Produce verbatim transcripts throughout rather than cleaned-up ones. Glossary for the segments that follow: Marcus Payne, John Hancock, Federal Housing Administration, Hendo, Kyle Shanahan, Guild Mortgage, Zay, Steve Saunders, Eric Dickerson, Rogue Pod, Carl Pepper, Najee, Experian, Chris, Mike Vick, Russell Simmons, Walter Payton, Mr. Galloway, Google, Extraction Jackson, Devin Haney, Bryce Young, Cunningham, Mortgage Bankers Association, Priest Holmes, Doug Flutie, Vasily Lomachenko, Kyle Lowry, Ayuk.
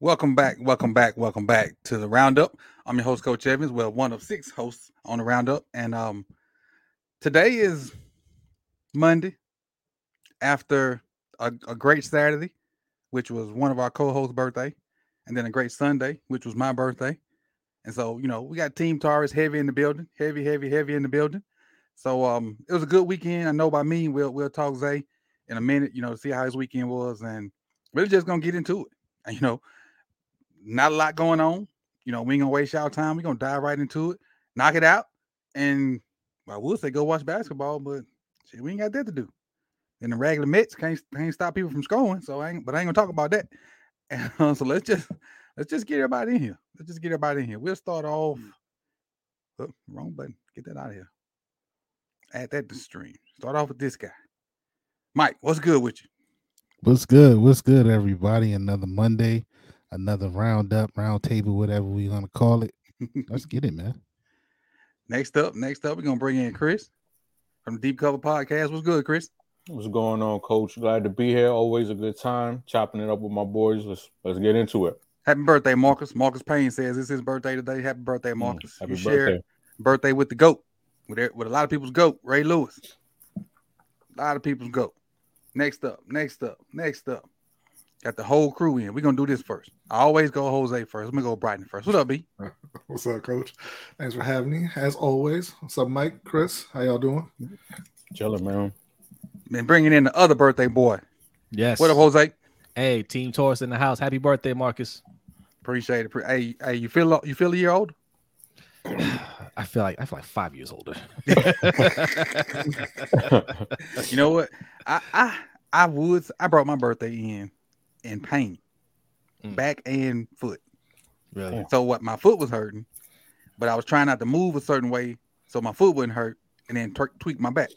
Welcome back, welcome back, welcome back to the Roundup. I'm your host, Coach Evans. Well, one of six hosts on the Roundup. And um, today is Monday after a, a great Saturday, which was one of our co-hosts' birthday, and then a great Sunday, which was my birthday. And so, you know, we got Team Taurus heavy in the building, heavy, heavy, heavy in the building. So um, it was a good weekend. I know by me, we'll, we'll talk Zay in a minute, you know, to see how his weekend was. And we're just going to get into it, and, you know. Not a lot going on. You know, we ain't going to waste y'all time. We're going to dive right into it, knock it out, and I would say go watch basketball, but shit, we ain't got that to do. And the regular Mets can't, can't stop people from scoring, so I ain't, but I ain't going to talk about that. And, uh, so let's just let's just get everybody in here. Let's just get everybody in here. We'll start off. Oh, wrong button. Get that out of here. Add that to the stream. Start off with this guy. Mike, what's good with you? What's good? What's good, everybody? Another Monday. Another roundup, round table, whatever we want to call it. Let's get it, man. Next up, next up, we're going to bring in Chris from the Deep Cover Podcast. What's good, Chris? What's going on, Coach? Glad to be here. Always a good time. Chopping it up with my boys. Let's let's get into it. Happy birthday, Marcus. Marcus Payne says it's his birthday today. Happy birthday, Marcus. Mm, happy you birthday. Share birthday with the GOAT, with, with a lot of people's GOAT, Ray Lewis. A lot of people's GOAT. Next up, next up, next up. Got the whole crew in. We're going to do this first. I always go Jose first. Let me go Brighton first. What's up, B? What's up, Coach? Thanks for having me, as always. What's up, Mike, Chris? How y'all doing? Chilling, man. And bringing in the other birthday boy. Yes. What up, Jose? Hey, Team Taurus in the house. Happy birthday, Marcus. Appreciate it. Hey, hey, you feel you feel a year older? I feel like I feel like five years older. You know what? I, I, I would. I brought my birthday in. In pain, mm. back and foot. Really? So what? My foot was hurting, but I was trying not to move a certain way so my foot wouldn't hurt, and then t- tweak my back.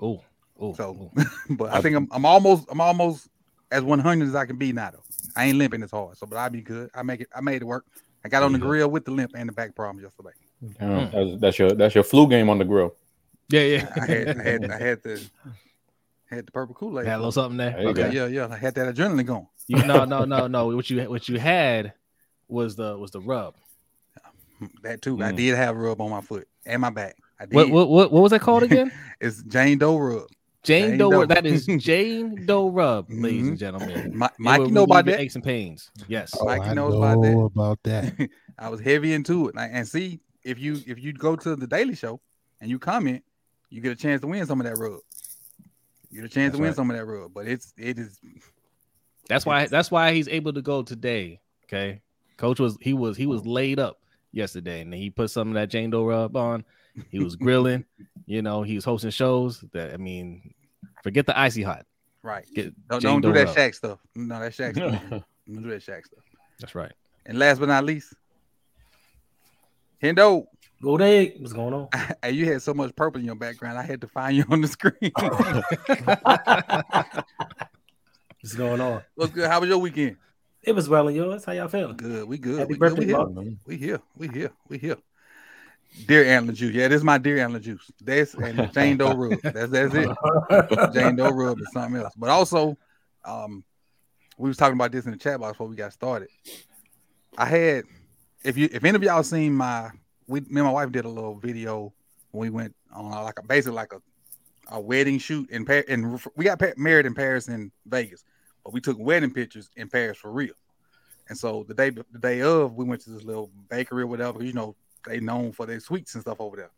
Oh, oh. So, ooh. But I think I'm, I'm almost, I'm almost as one hundred as I can be now. Though I ain't limping as hard, so but I be good. I make it. I made it work. I got on the grill with the limp and the back problem yesterday. Mm. That's, that's your that's your flu game on the grill. Yeah, yeah. I had I had, I had the. Had the purple Kool-Aid. Had a little something there. there okay, yeah, yeah. I had that adrenaline going. You, no, no, no, no. What you what you had was the was the rub. That too. Mm. I did have a rub on my foot and my back. I did. What what what, what was that called again? It's Jane Doe rub. Jane, Jane Doe rub. That is Jane Doe rub, ladies mm-hmm. and gentlemen. My, Mike, you know about that. Aches and pains. Yes, oh, Mike I knows know about that. About that. I was heavy into it. And see, if you if you go to the Daily Show and you comment, you get a chance to win some of that rub. You get a chance that's to win right. some of that rub, but it's it is. That's why that's why he's able to go today. Okay, Coach was he was he was laid up yesterday, and he put some of that Jane Doe rub on. He was grilling, you know. He was hosting shows. That I mean, forget the icy hot. Right. Get don't don't do that rub. Shaq stuff. No, that Shaq stuff. Don't do that Shaq stuff. That's right. And last but not least, Hendo. Go day, what's going on? Hey, you had so much purple in your background, I had to find you on the screen. What's going on? What's good? How was your weekend? It was well and yours. How y'all feeling? Good, we good. Happy we, birthday, good. We, here. we here, we here, we here. Deer antler juice. Yeah, this is my deer antler juice. That's and Jane Doe rub. That's that's it. Jane Doe rub is something else. But also, um, we was talking about this in the chat box before we got started. I had if you if any of y'all seen my we, me and my wife did a little video. We went on a, like a basically like a, a wedding shoot in Paris, and we got married in Paris and Vegas, but we took wedding pictures in Paris for real. And so the day the day of, we went to this little bakery or whatever. You know, they known for their sweets and stuff over there.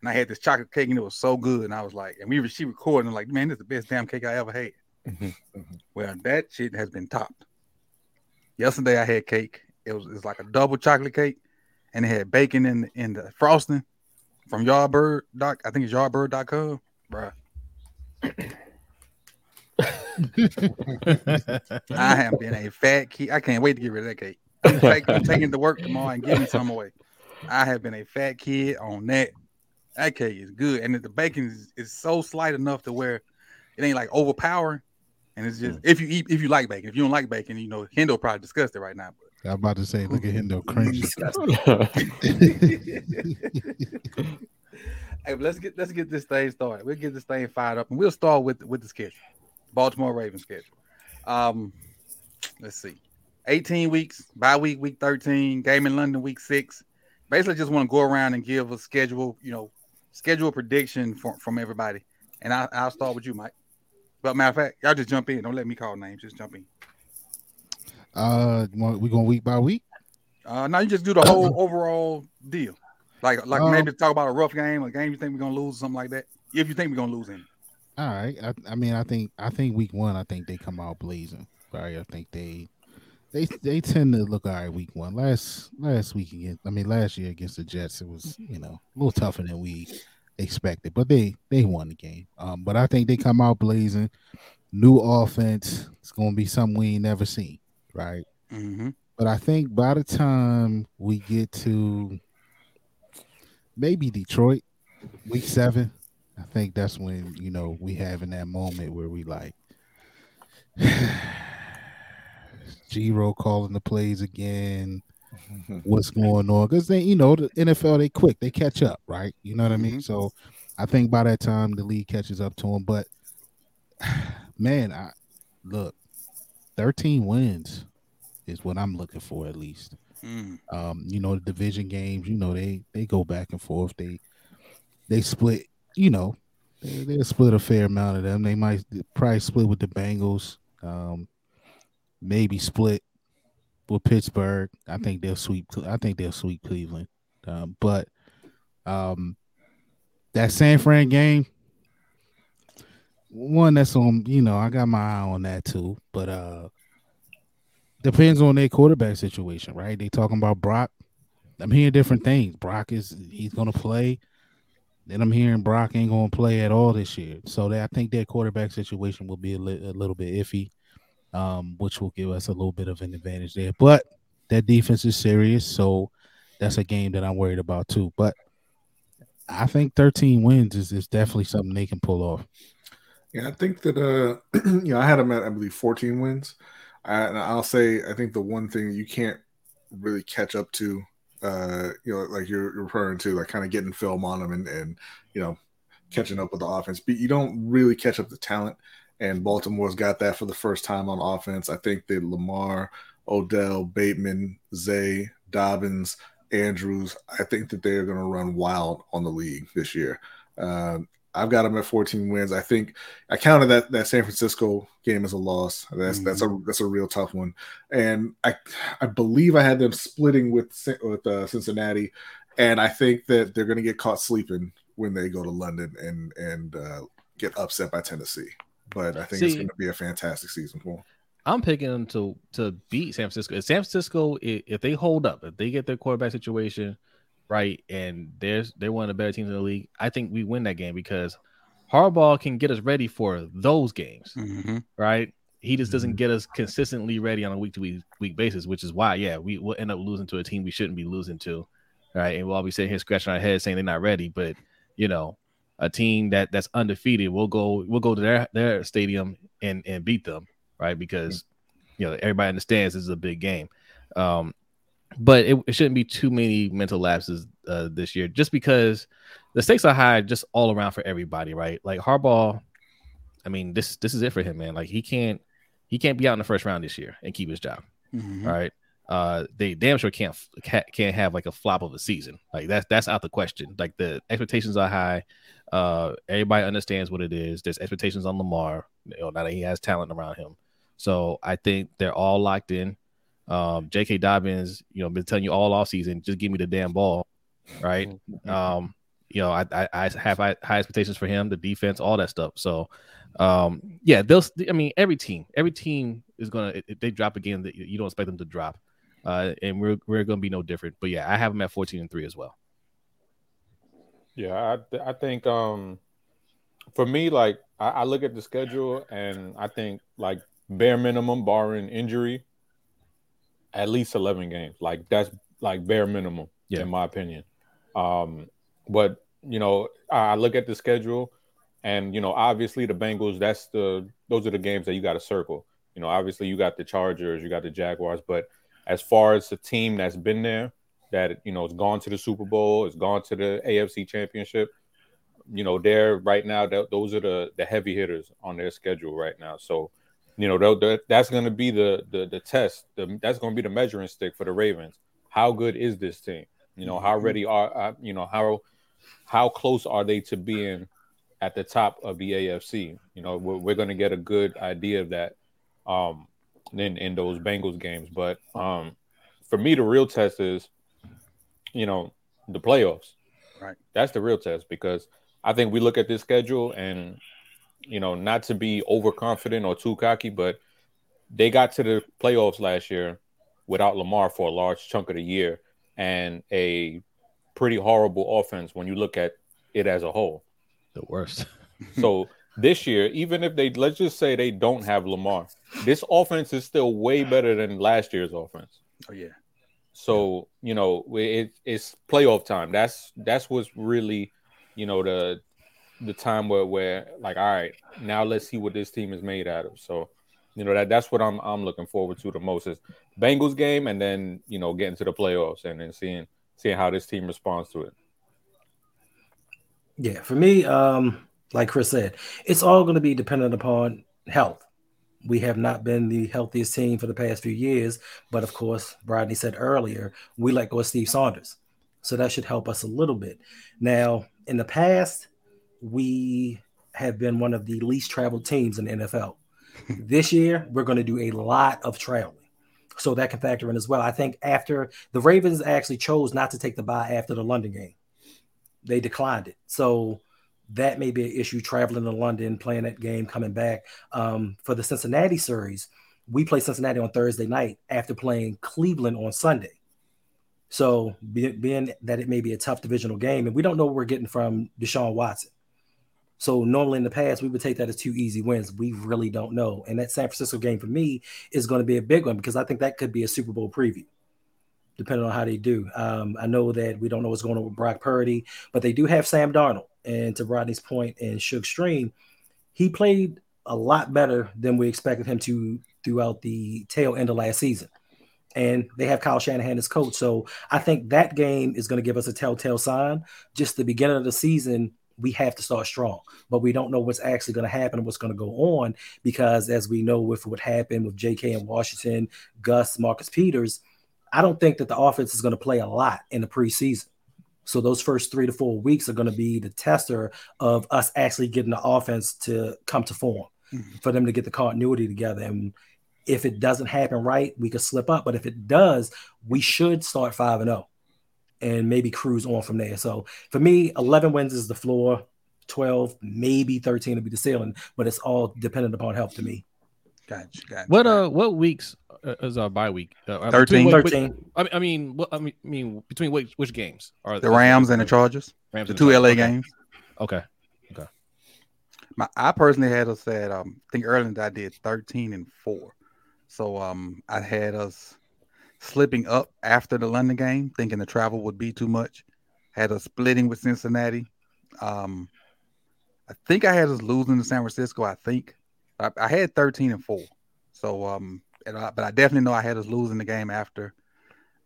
And I had this chocolate cake, and it was so good. And I was like, and we she recorded, and like, man, this is the best damn cake I ever had. Mm-hmm, mm-hmm. Well, that shit has been topped. Yesterday I had cake. It was it's like a double chocolate cake, and it had bacon in the, in the frosting from Yardbird. Doc, I think it's yardbird dot com, bruh. I have been a fat kid. I can't wait to get rid of that cake. I'm, take, I'm taking it to work tomorrow and giving some away. I have been a fat kid on that. That cake is good, and the bacon is, is so slight enough to where it ain't like overpowering. And it's just if you eat if you like bacon. If you don't like bacon, you know Hendo probably disgusted right now. But I'm about to say, look at Hendo cringe. Hey, let's get let's get this thing started. We'll get this thing fired up, and we'll start with with the schedule. Baltimore Ravens schedule. Um, let's see, eighteen weeks, bye week, week thirteen, game in London, week six. Basically, just want to go around and give a schedule, you know, schedule prediction for, from everybody. And I, I'll start with you, Mike. But matter of fact, y'all just jump in. Don't let me call names. Just jump in. Uh, we going week by week? Uh, no, you just do the whole overall deal. Like, like um, maybe talk about a rough game, a game you think we're gonna lose, something like that. If you think we're gonna lose any. All right. I, I mean, I think I think week one, I think they come out blazing. Sorry, I think they they they tend to look all right week one. Last last week against, I mean, last year against the Jets, it was, you know, a little tougher than we expected, but they they won the game. Um, but I think they come out blazing. New offense. It's gonna be something we ain't never seen, right? Mm-hmm. But I think by the time we get to maybe Detroit, week seven. I think that's when, you know, we have in that moment where we like Giro calling the plays again. What's going on? Because they, you know, the N F L, they quick, they catch up, right? You know what mm-hmm. I mean? So I think by that time the league catches up to them. But man, I look, thirteen wins is what I'm looking for at least. Mm. Um, you know, the division games, you know, they they go back and forth. They they split. You know, they, they'll split a fair amount of them. They might probably split with the Bengals, um, maybe split with Pittsburgh. I think they'll sweep. I think they'll sweep Cleveland. Um, but um, that San Fran game, one that's on. You know, I got my eye on that too. But uh, depends on their quarterback situation, right? They talking about Brock. I'm hearing different things. Brock is he's going to play. Then I'm hearing Brock ain't going to play at all this year. So that, I think their quarterback situation will be a, li- a little bit iffy, um, which will give us a little bit of an advantage there. But that defense is serious, so that's a game that I'm worried about too. But I think thirteen wins is, is definitely something they can pull off. Yeah, I think that uh, you know, I had them at, I believe, fourteen wins. I, and I'll say I think the one thing you can't really catch up to Uh, you know, like you're referring to, like kind of getting film on them and, and, you know, catching up with the offense. But you don't really catch up the talent, and Baltimore's got that for the first time on offense. I think that Lamar, Odell, Bateman, Zay, Dobbins, Andrews, I think that they're going to run wild on the league this year. Um, I've got them at fourteen wins. I think I counted that, that San Francisco game as a loss. That's mm-hmm. that's a that's a real tough one, and I I believe I had them splitting with with uh, Cincinnati, and I think that they're going to get caught sleeping when they go to London and and uh, get upset by Tennessee. But I think See, it's going to be a fantastic season for them. I'm picking them to to beat San Francisco. If San Francisco, if they hold up, if they get their quarterback situation right, and there's they're one of the better teams in the league, I think we win that game because Harbaugh can get us ready for those games, mm-hmm. right? He just doesn't get us consistently ready on a week-to-week week basis, which is why, yeah, we will end up losing to a team we shouldn't be losing to, right? And we'll all be sitting here scratching our heads saying they're not ready, but, you know, a team that, that's undefeated, we'll go we'll go to their, their stadium and, and beat them, right? Because, you know, everybody understands this is a big game. Um But it, it shouldn't be too many mental lapses uh, this year, just because the stakes are high just all around for everybody, right? Like Harbaugh, I mean, this this is it for him, man. Like he can't he can't be out in the first round this year and keep his job, mm-hmm. all right? Uh, they damn sure can't can't have like a flop of a season. Like that's that's out the question. Like the expectations are high. Uh, everybody understands what it is. There's expectations on Lamar. You know, now that he has talent around him, so I think they're all locked in. Um, J K Dobbins, you know, been telling you all offseason, just give me the damn ball, right? Um, you know, I, I I have high expectations for him, the defense, all that stuff. So, um, yeah, they'll. I mean, every team, every team is gonna. If they drop again, you don't expect them to drop. Uh, and we're we're gonna be no different. But yeah, I have them at fourteen and three as well. Yeah, I I think um, for me, like I, I look at the schedule and I think like bare minimum, barring injury, at least eleven games. Like that's like bare minimum, yeah, in my opinion. Um, but you know, I, I look at the schedule, and you know, obviously the Bengals. That's the those are the games that you got to circle. You know, obviously you got the Chargers, you got the Jaguars, but as far as the team that's been there, that, you know, it's gone to the Super Bowl, it's gone to the A F C Championship, you know, they're right now, that, those are the, the heavy hitters on their schedule right now. So, you know, they're, they're, that's going to be the the, the test. The, that's going to be the measuring stick for the Ravens. How good is this team? You know, how ready are, uh, you know, how how close are they to being at the top of the A F C? You know, we're, we're going to get a good idea of that. Um In, in those Bengals games. But um, for me, the real test is, you know, the playoffs. Right. That's the real test, because I think we look at this schedule and, you know, not to be overconfident or too cocky, but they got to the playoffs last year without Lamar for a large chunk of the year and a pretty horrible offense when you look at it as a whole. The worst. So this year, even if they, let's just say they don't have Lamar, this offense is still way better than last year's offense. Oh yeah. So, you know, it, it's playoff time. That's that's what's really, you know, the the time where where like, all right, now let's see what this team is made out of. So, you know, that that's what I'm I'm looking forward to the most is Bengals game, and then, you know, getting to the playoffs and then seeing seeing how this team responds to it. Yeah, for me, um. Like Chris said, it's all going to be dependent upon health. We have not been the healthiest team for the past few years, but of course, Rodney said earlier, we let go of Steve Saunders. So that should help us a little bit. Now, in the past, we have been one of the least traveled teams in the N F L. This year, we're going to do a lot of traveling. So that can factor in as well. I think after the Ravens actually chose not to take the bye after the London game, they declined it. So that may be an issue, traveling to London, playing that game, coming back. Um, for the Cincinnati series, we play Cincinnati on Thursday night after playing Cleveland on Sunday. So be, being that it may be a tough divisional game, and we don't know what we're getting from Deshaun Watson. So normally in the past, we would take that as two easy wins. We really don't know. And that San Francisco game for me is going to be a big one, because I think that could be a Super Bowl preview, depending on how they do. Um, I know that we don't know what's going on with Brock Purdy, but they do have Sam Darnold. And to Rodney's point and Suge Stream, he played a lot better than we expected him to throughout the tail end of last season. And they have Kyle Shanahan as coach. So I think that game is going to give us a telltale sign. Just the beginning of the season, we have to start strong. But we don't know what's actually going to happen and what's going to go on, because as we know with what happened with J K in Washington, Gus, Marcus Peters, I don't think that the offense is going to play a lot in the preseason. So those first three to four weeks are going to be the tester of us actually getting the offense to come to form, mm-hmm. for them to get the continuity together. And if it doesn't happen right, we could slip up. But if it does, we should start five and oh and maybe cruise on from there. So for me, eleven wins is the floor, twelve, maybe thirteen will be the ceiling, but it's all dependent upon health to me. Gotcha, gotcha. What uh, what weeks is our bye week? Uh, Thirteen. What, Thirteen. I mean, I mean, what, I mean, between which, which games are the Rams and the Chargers? Rams the two Chargers. L A okay. games. Okay. Okay. My, I personally had us at um, I think earlier I did thirteen and four, so um, I had us slipping up after the London game, thinking the travel would be too much. Had us splitting with Cincinnati. Um, I think I had us losing to San Francisco. I think. I had thirteen and four, so um, and I, but I definitely know I had us losing the game after,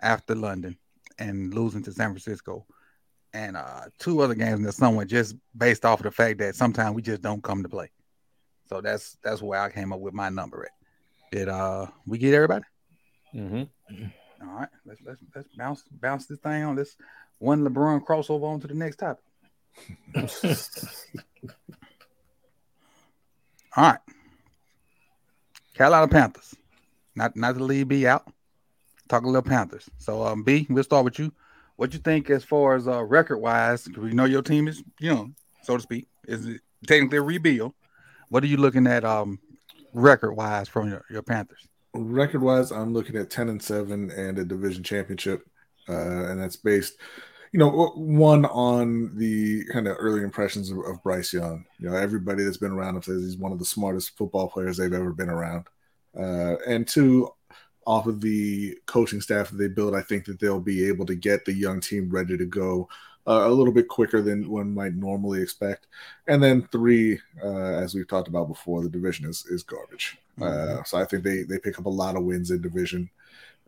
after London, and losing to San Francisco, and uh, two other games in the summer, just based off of the fact that sometimes we just don't come to play. So that's that's where I came up with my number at. Did uh, we get everybody? Mm-hmm. all right, let's let's let's bounce bounce this thing on. Let's one LeBron crossover on to the next topic. All right. Carolina Panthers. Not not to leave B out. Talk a little Panthers. So um, B, we'll start with you. What you think as far as uh, record wise? We know your team is young, so to speak. Is it technically a rebuild? What are you looking at um, record wise from your, your Panthers? Record wise, I'm looking at ten and seven and a division championship, uh, and that's based, you know, one on the kind of early impressions of, of Bryce Young. You know, everybody that's been around him says he's one of the smartest football players they've ever been around, uh, and two, off of the coaching staff that they build, I think that they'll be able to get the young team ready to go uh, a little bit quicker than one might normally expect. And then three, uh, as we've talked about before, the division is is garbage. Mm-hmm. Uh, so I think they they pick up a lot of wins in division.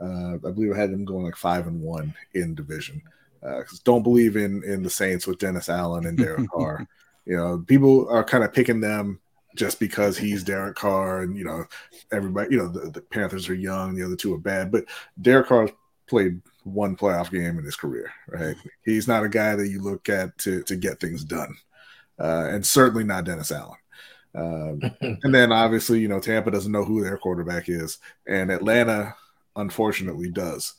Uh, I believe I had them going like five and one in division. Because uh, don't believe in in the Saints with Dennis Allen and Derek Carr. You know, people are kind of picking them just because he's Derek Carr and, you know, everybody, you know, the, the Panthers are young, the other two are bad, but Derek Carr's played one playoff game in his career, right? He's not a guy that you look at to, to get things done. Uh, and certainly not Dennis Allen. Um, and then obviously, you know, Tampa doesn't know who their quarterback is, and Atlanta unfortunately does.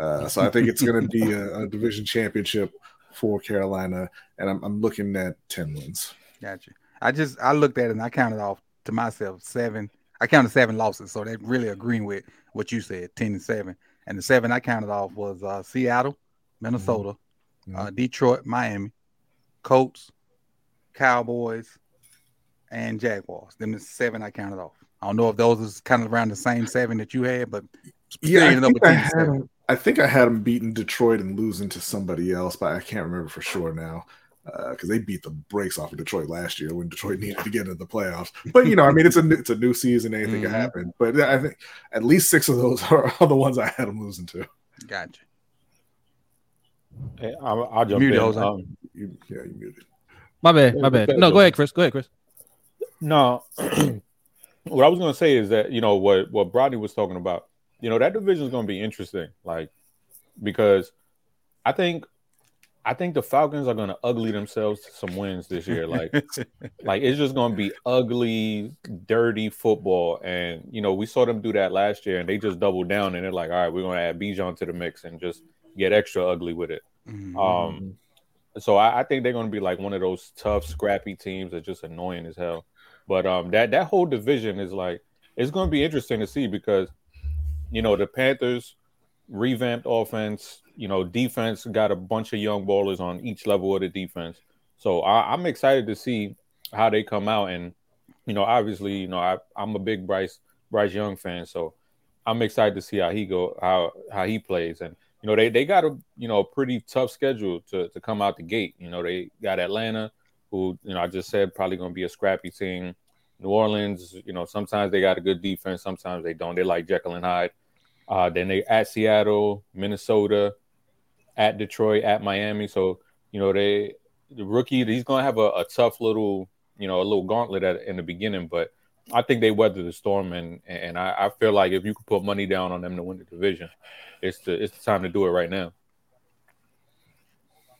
Uh, so I think it's going to be a, a division championship for Carolina, and I'm, I'm looking at ten wins. Gotcha. I just I looked at it and I counted off to myself seven. I counted seven losses, so they really agreeing with what you said, ten and seven. And the seven I counted off was uh, Seattle, Minnesota, mm-hmm. uh, Detroit, Miami, Colts, Cowboys, and Jaguars. Then the seven I counted off. I don't know if those is kind of around the same seven that you had, but yeah, I think, up with I, had them, I think I had them beating Detroit and losing to somebody else, but I can't remember for sure now. Because uh, they beat the brakes off of Detroit last year when Detroit needed to get into the playoffs. But, you know, I mean, it's a new, it's a new season. Anything mm-hmm. can happen. But I think at least six of those are, are the ones I had them losing to. Gotcha. Hey, I'll, I'll jump muted, in. Jose. Um, you, yeah, you muted. My bad, my bad. No, go ahead, Chris. Go ahead, Chris. No, what I was going to say is that, you know, what, what Brodney was talking about, you know, that division is going to be interesting. Like, because I think – I think the Falcons are going to ugly themselves to some wins this year. Like, like it's just going to be ugly, dirty football. And, you know, we saw them do that last year, and they just doubled down, and they're like, all right, we're going to add Bijan to the mix and just get extra ugly with it. Mm-hmm. Um, so I, I think they're going to be like one of those tough, scrappy teams that's just annoying as hell. But um, that, that whole division is like – it's going to be interesting to see because, you know, the Panthers revamped offense – you know, defense got a bunch of young ballers on each level of the defense. So I, I'm excited to see how they come out. And, you know, obviously, you know, I, I'm a big Bryce Bryce Young fan. So I'm excited to see how he go, how, how he plays. And, you know, they, they got a, you know, pretty tough schedule to, to come out the gate. You know, they got Atlanta, who, you know, I just said probably going to be a scrappy team. New Orleans, you know, sometimes they got a good defense. Sometimes they don't. They like Jekyll and Hyde. Uh, then they at Seattle, Minnesota, at Detroit, at Miami. So, you know, they the rookie, he's going to have a, a tough little, you know, a little gauntlet at, in the beginning. But I think they weather the storm, and and I, I feel like if you could put money down on them to win the division, it's the it's the time to do it right now.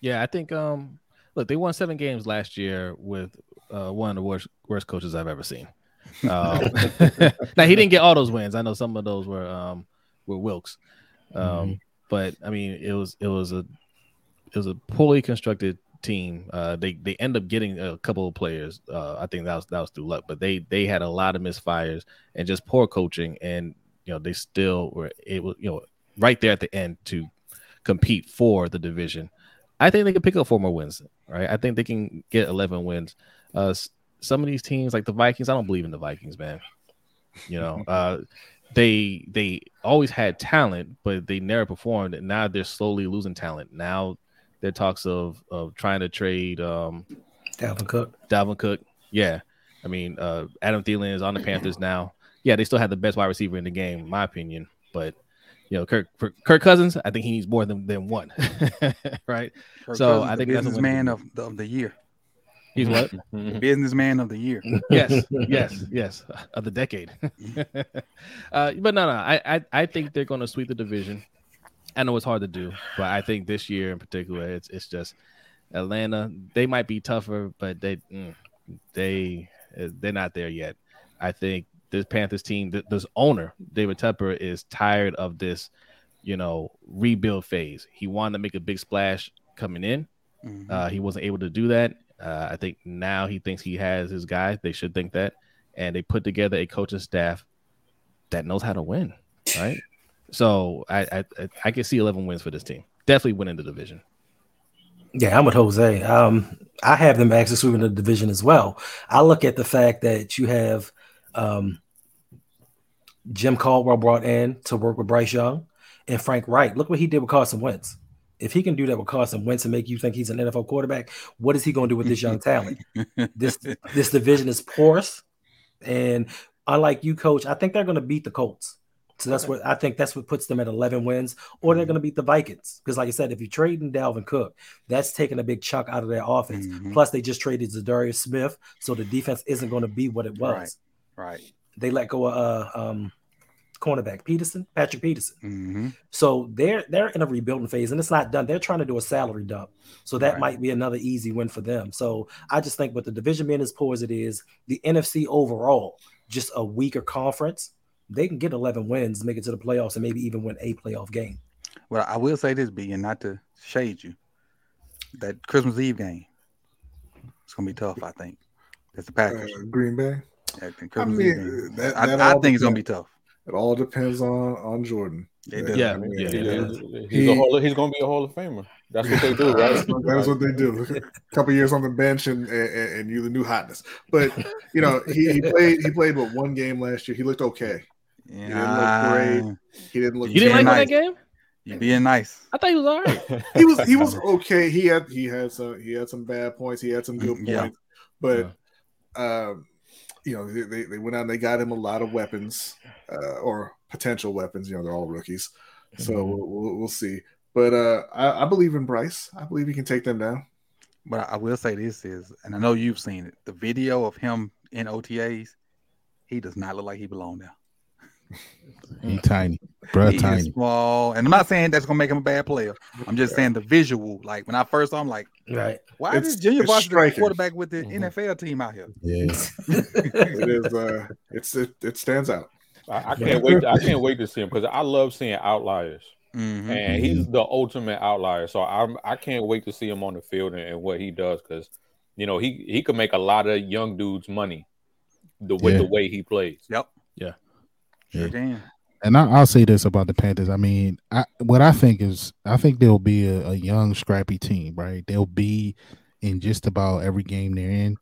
Yeah, I think, um, look, they won seven games last year with uh, one of the worst worst coaches I've ever seen. Um, now, he didn't get all those wins. I know some of those were um, were Wilkes. Um mm-hmm. But I mean, it was it was a it was a poorly constructed team. Uh, they they end up getting a couple of players. Uh, I think that was that was through luck, but they they had a lot of misfires and just poor coaching. And you know, they still were able, you know, right there at the end to compete for the division. I think they can pick up four more wins. Right? I think they can get eleven wins. Uh, some of these teams, like the Vikings, I don't believe in the Vikings, man. You know. Uh, They they always had talent, but they never performed. And now they're slowly losing talent. Now there talks of of trying to trade um, Dalvin Cook. Dalvin Cook, yeah. I mean, uh, Adam Thielen is on the Panthers now. Yeah, they still have the best wide receiver in the game, in my opinion. But you know, Kirk Kirk Cousins, I think he needs more than, than one, right? Kirk so Cousins, I think the that's businessman of the, of the year. He's what? The businessman of the year. Yes, yes, yes. Of the decade. uh, but no, no. I, I, I think they're going to sweep the division. I know it's hard to do, but I think this year in particular, it's it's just Atlanta. They might be tougher, but they mm, they they're not there yet. I think this Panthers team, th- this owner David Tepper is tired of this, you know, rebuild phase. He wanted to make a big splash coming in. Mm-hmm. Uh, he wasn't able to do that. Uh, I think now he thinks he has his guy. They should think that, and they put together a coaching staff that knows how to win, right? So I, I I can see eleven wins for this team. Definitely winning the division. Yeah, I'm with Jose. Um, I have them actually sweeping the division as well. I look at the fact that you have um, Jim Caldwell brought in to work with Bryce Young and Frank Reich. Look what he did with Carson Wentz. If he can do that with Carson Wentz and make you think he's an N F L quarterback, what is he going to do with this young talent? This this division is porous, and unlike you, Coach, I think they're going to beat the Colts. So that's what I think that's what puts them at eleven wins, or they're going to beat the Vikings. Because like I said, if you're trading Dalvin Cook, that's taking a big chunk out of their offense. Mm-hmm. Plus, they just traded Zadarius Smith, so the defense isn't going to be what it was. Right. right. They let go of uh, um, cornerback Peterson, Patrick Peterson. Mm-hmm. So they're they're in a rebuilding phase, and it's not done. They're trying to do a salary dump. So that right. might be another easy win for them. So I just think with the division being as poor as it is, the N F C overall, just a weaker conference, they can get eleven wins, make it to the playoffs, and maybe even win a playoff game. Well, I will say this, B, and not to shade you, that Christmas Eve game, it's going to be tough, I think. That's the Packers. Uh, Green Bay? Yeah, I mean, that, I, that I think depends. It's going to be tough. It all depends on, on Jordan. It does. Yeah, I mean, yeah, yeah, yeah. He's, he, a Hall of, he's going to be a Hall of Famer. That's what they do, right? That's what they do. A couple years on the bench, and, and, and you the new hotness. But you know, he, he played he played but one game last year. He looked okay. Yeah. He didn't look great. He didn't look. You didn't like nice. That game? You're being nice. I thought he was all right. he was he was okay. He had he had some he had some bad points. He had some good points. Yeah. But yeah. Um, you know, they they went out and they got him a lot of weapons, uh, or potential weapons. You know, they're all rookies, so mm-hmm. we'll, we'll, we'll see. But uh, I, I believe in Bryce. I believe he can take them down. But I will say this is, and I know you've seen it, the video of him in O T As, he does not look like he belongs there. He's tiny. Bro, he tiny. Is small. And I'm not saying that's going to make him a bad player. I'm just yeah. saying the visual. Like, when I first saw him, like, right. why it's, is Junior Washington the quarterback with the mm-hmm. N F L team out here? Yeah. it, is, uh, it's, it, it stands out. I, I can't wait. To, I can't wait to see him because I love seeing outliers. Mm-hmm. And he's the ultimate outlier, so I'm I can't wait to see him on the field and, and what he does because you know he he could make a lot of young dudes money the way yeah. the way he plays. Yep. Yeah. Sure. Damn. And I, I'll say this about the Panthers. I mean, I, what I think is I think they'll be a, a young, scrappy team, right? They'll be in just about every game they're in.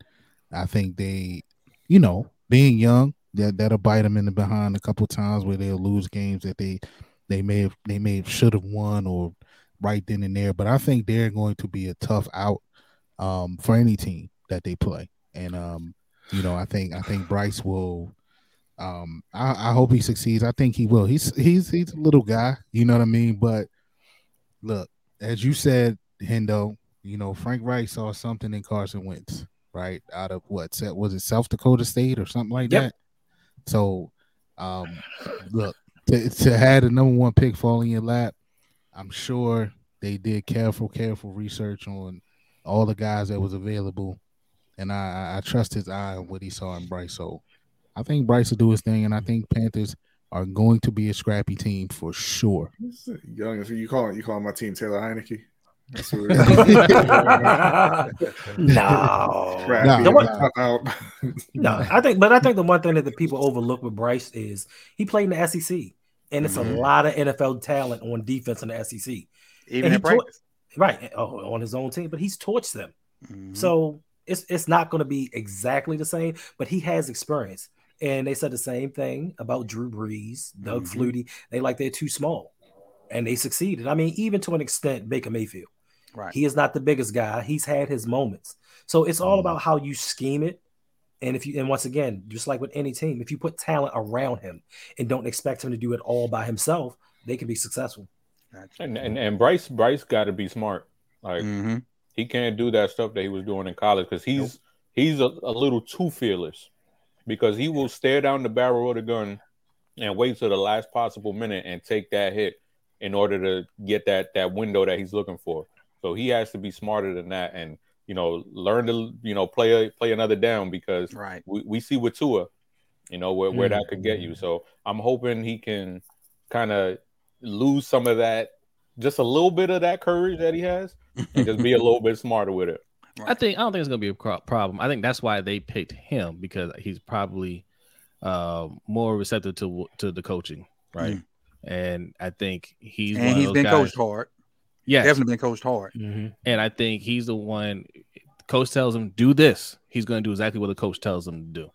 I think they, you know, being young, that that'll bite them in the behind a couple times where they'll lose games that they. They may have, they may have should have won or right then and there, but I think they're going to be a tough out um, for any team that they play. And um, you know, I think I think Bryce will. Um, I, I hope he succeeds. I think he will. He's he's he's a little guy, you know what I mean. But look, as you said, Hendo, you know, Frank Reich saw something in Carson Wentz, right? Out of what was it, South Dakota State or something like yep. that. So um, look. To, to have the number one pick fall in your lap, I'm sure they did careful, careful research on all the guys that was available, and I, I trust his eye on what he saw in Bryce. So I think Bryce will do his thing, and I think Panthers are going to be a scrappy team for sure. Young, you calling you calling my team Taylor Heineke? That's what no. No. One, no, I think, but I think the one thing that the people overlook with Bryce is he played in the S E C, and it's mm-hmm. a lot of N F L talent on defense in the S E C, even in practice, tor- right? Oh, on his own team, but he's torched them, mm-hmm. so it's it's not going to be exactly the same, but he has experience, and they said the same thing about Drew Brees, Doug mm-hmm. Flutie. They like they're too small, and they succeeded. I mean, even to an extent, Baker Mayfield. Right. He is not the biggest guy. He's had his moments. So it's all about how you scheme it. And if you, and once again, just like with any team, if you put talent around him and don't expect him to do it all by himself, they can be successful. And and, and Bryce Bryce got to be smart. Like mm-hmm. he can't do that stuff that he was doing in college because he's nope. he's a, a little too fearless because he will stare down the barrel of the gun and wait till the last possible minute and take that hit. in order to get that that window that he's looking for. So he has to be smarter than that, and you know, learn to you know play a, play another down, because right. we, we see with Tua, you know, where, where mm-hmm. that could get you. So I'm hoping he can kind of lose some of that, just a little bit of that courage that he has, and just be a little bit smarter with it. Right. I think I don't think it's gonna be a problem. I think that's why they picked him, because he's probably uh, more receptive to to the coaching, right? Mm. And I think he's and one he's of those been guys. coached hard. Yeah, definitely been coached hard. Mm-hmm. And I think he's the one. Coach tells him do this, he's gonna do exactly what the coach tells him to do,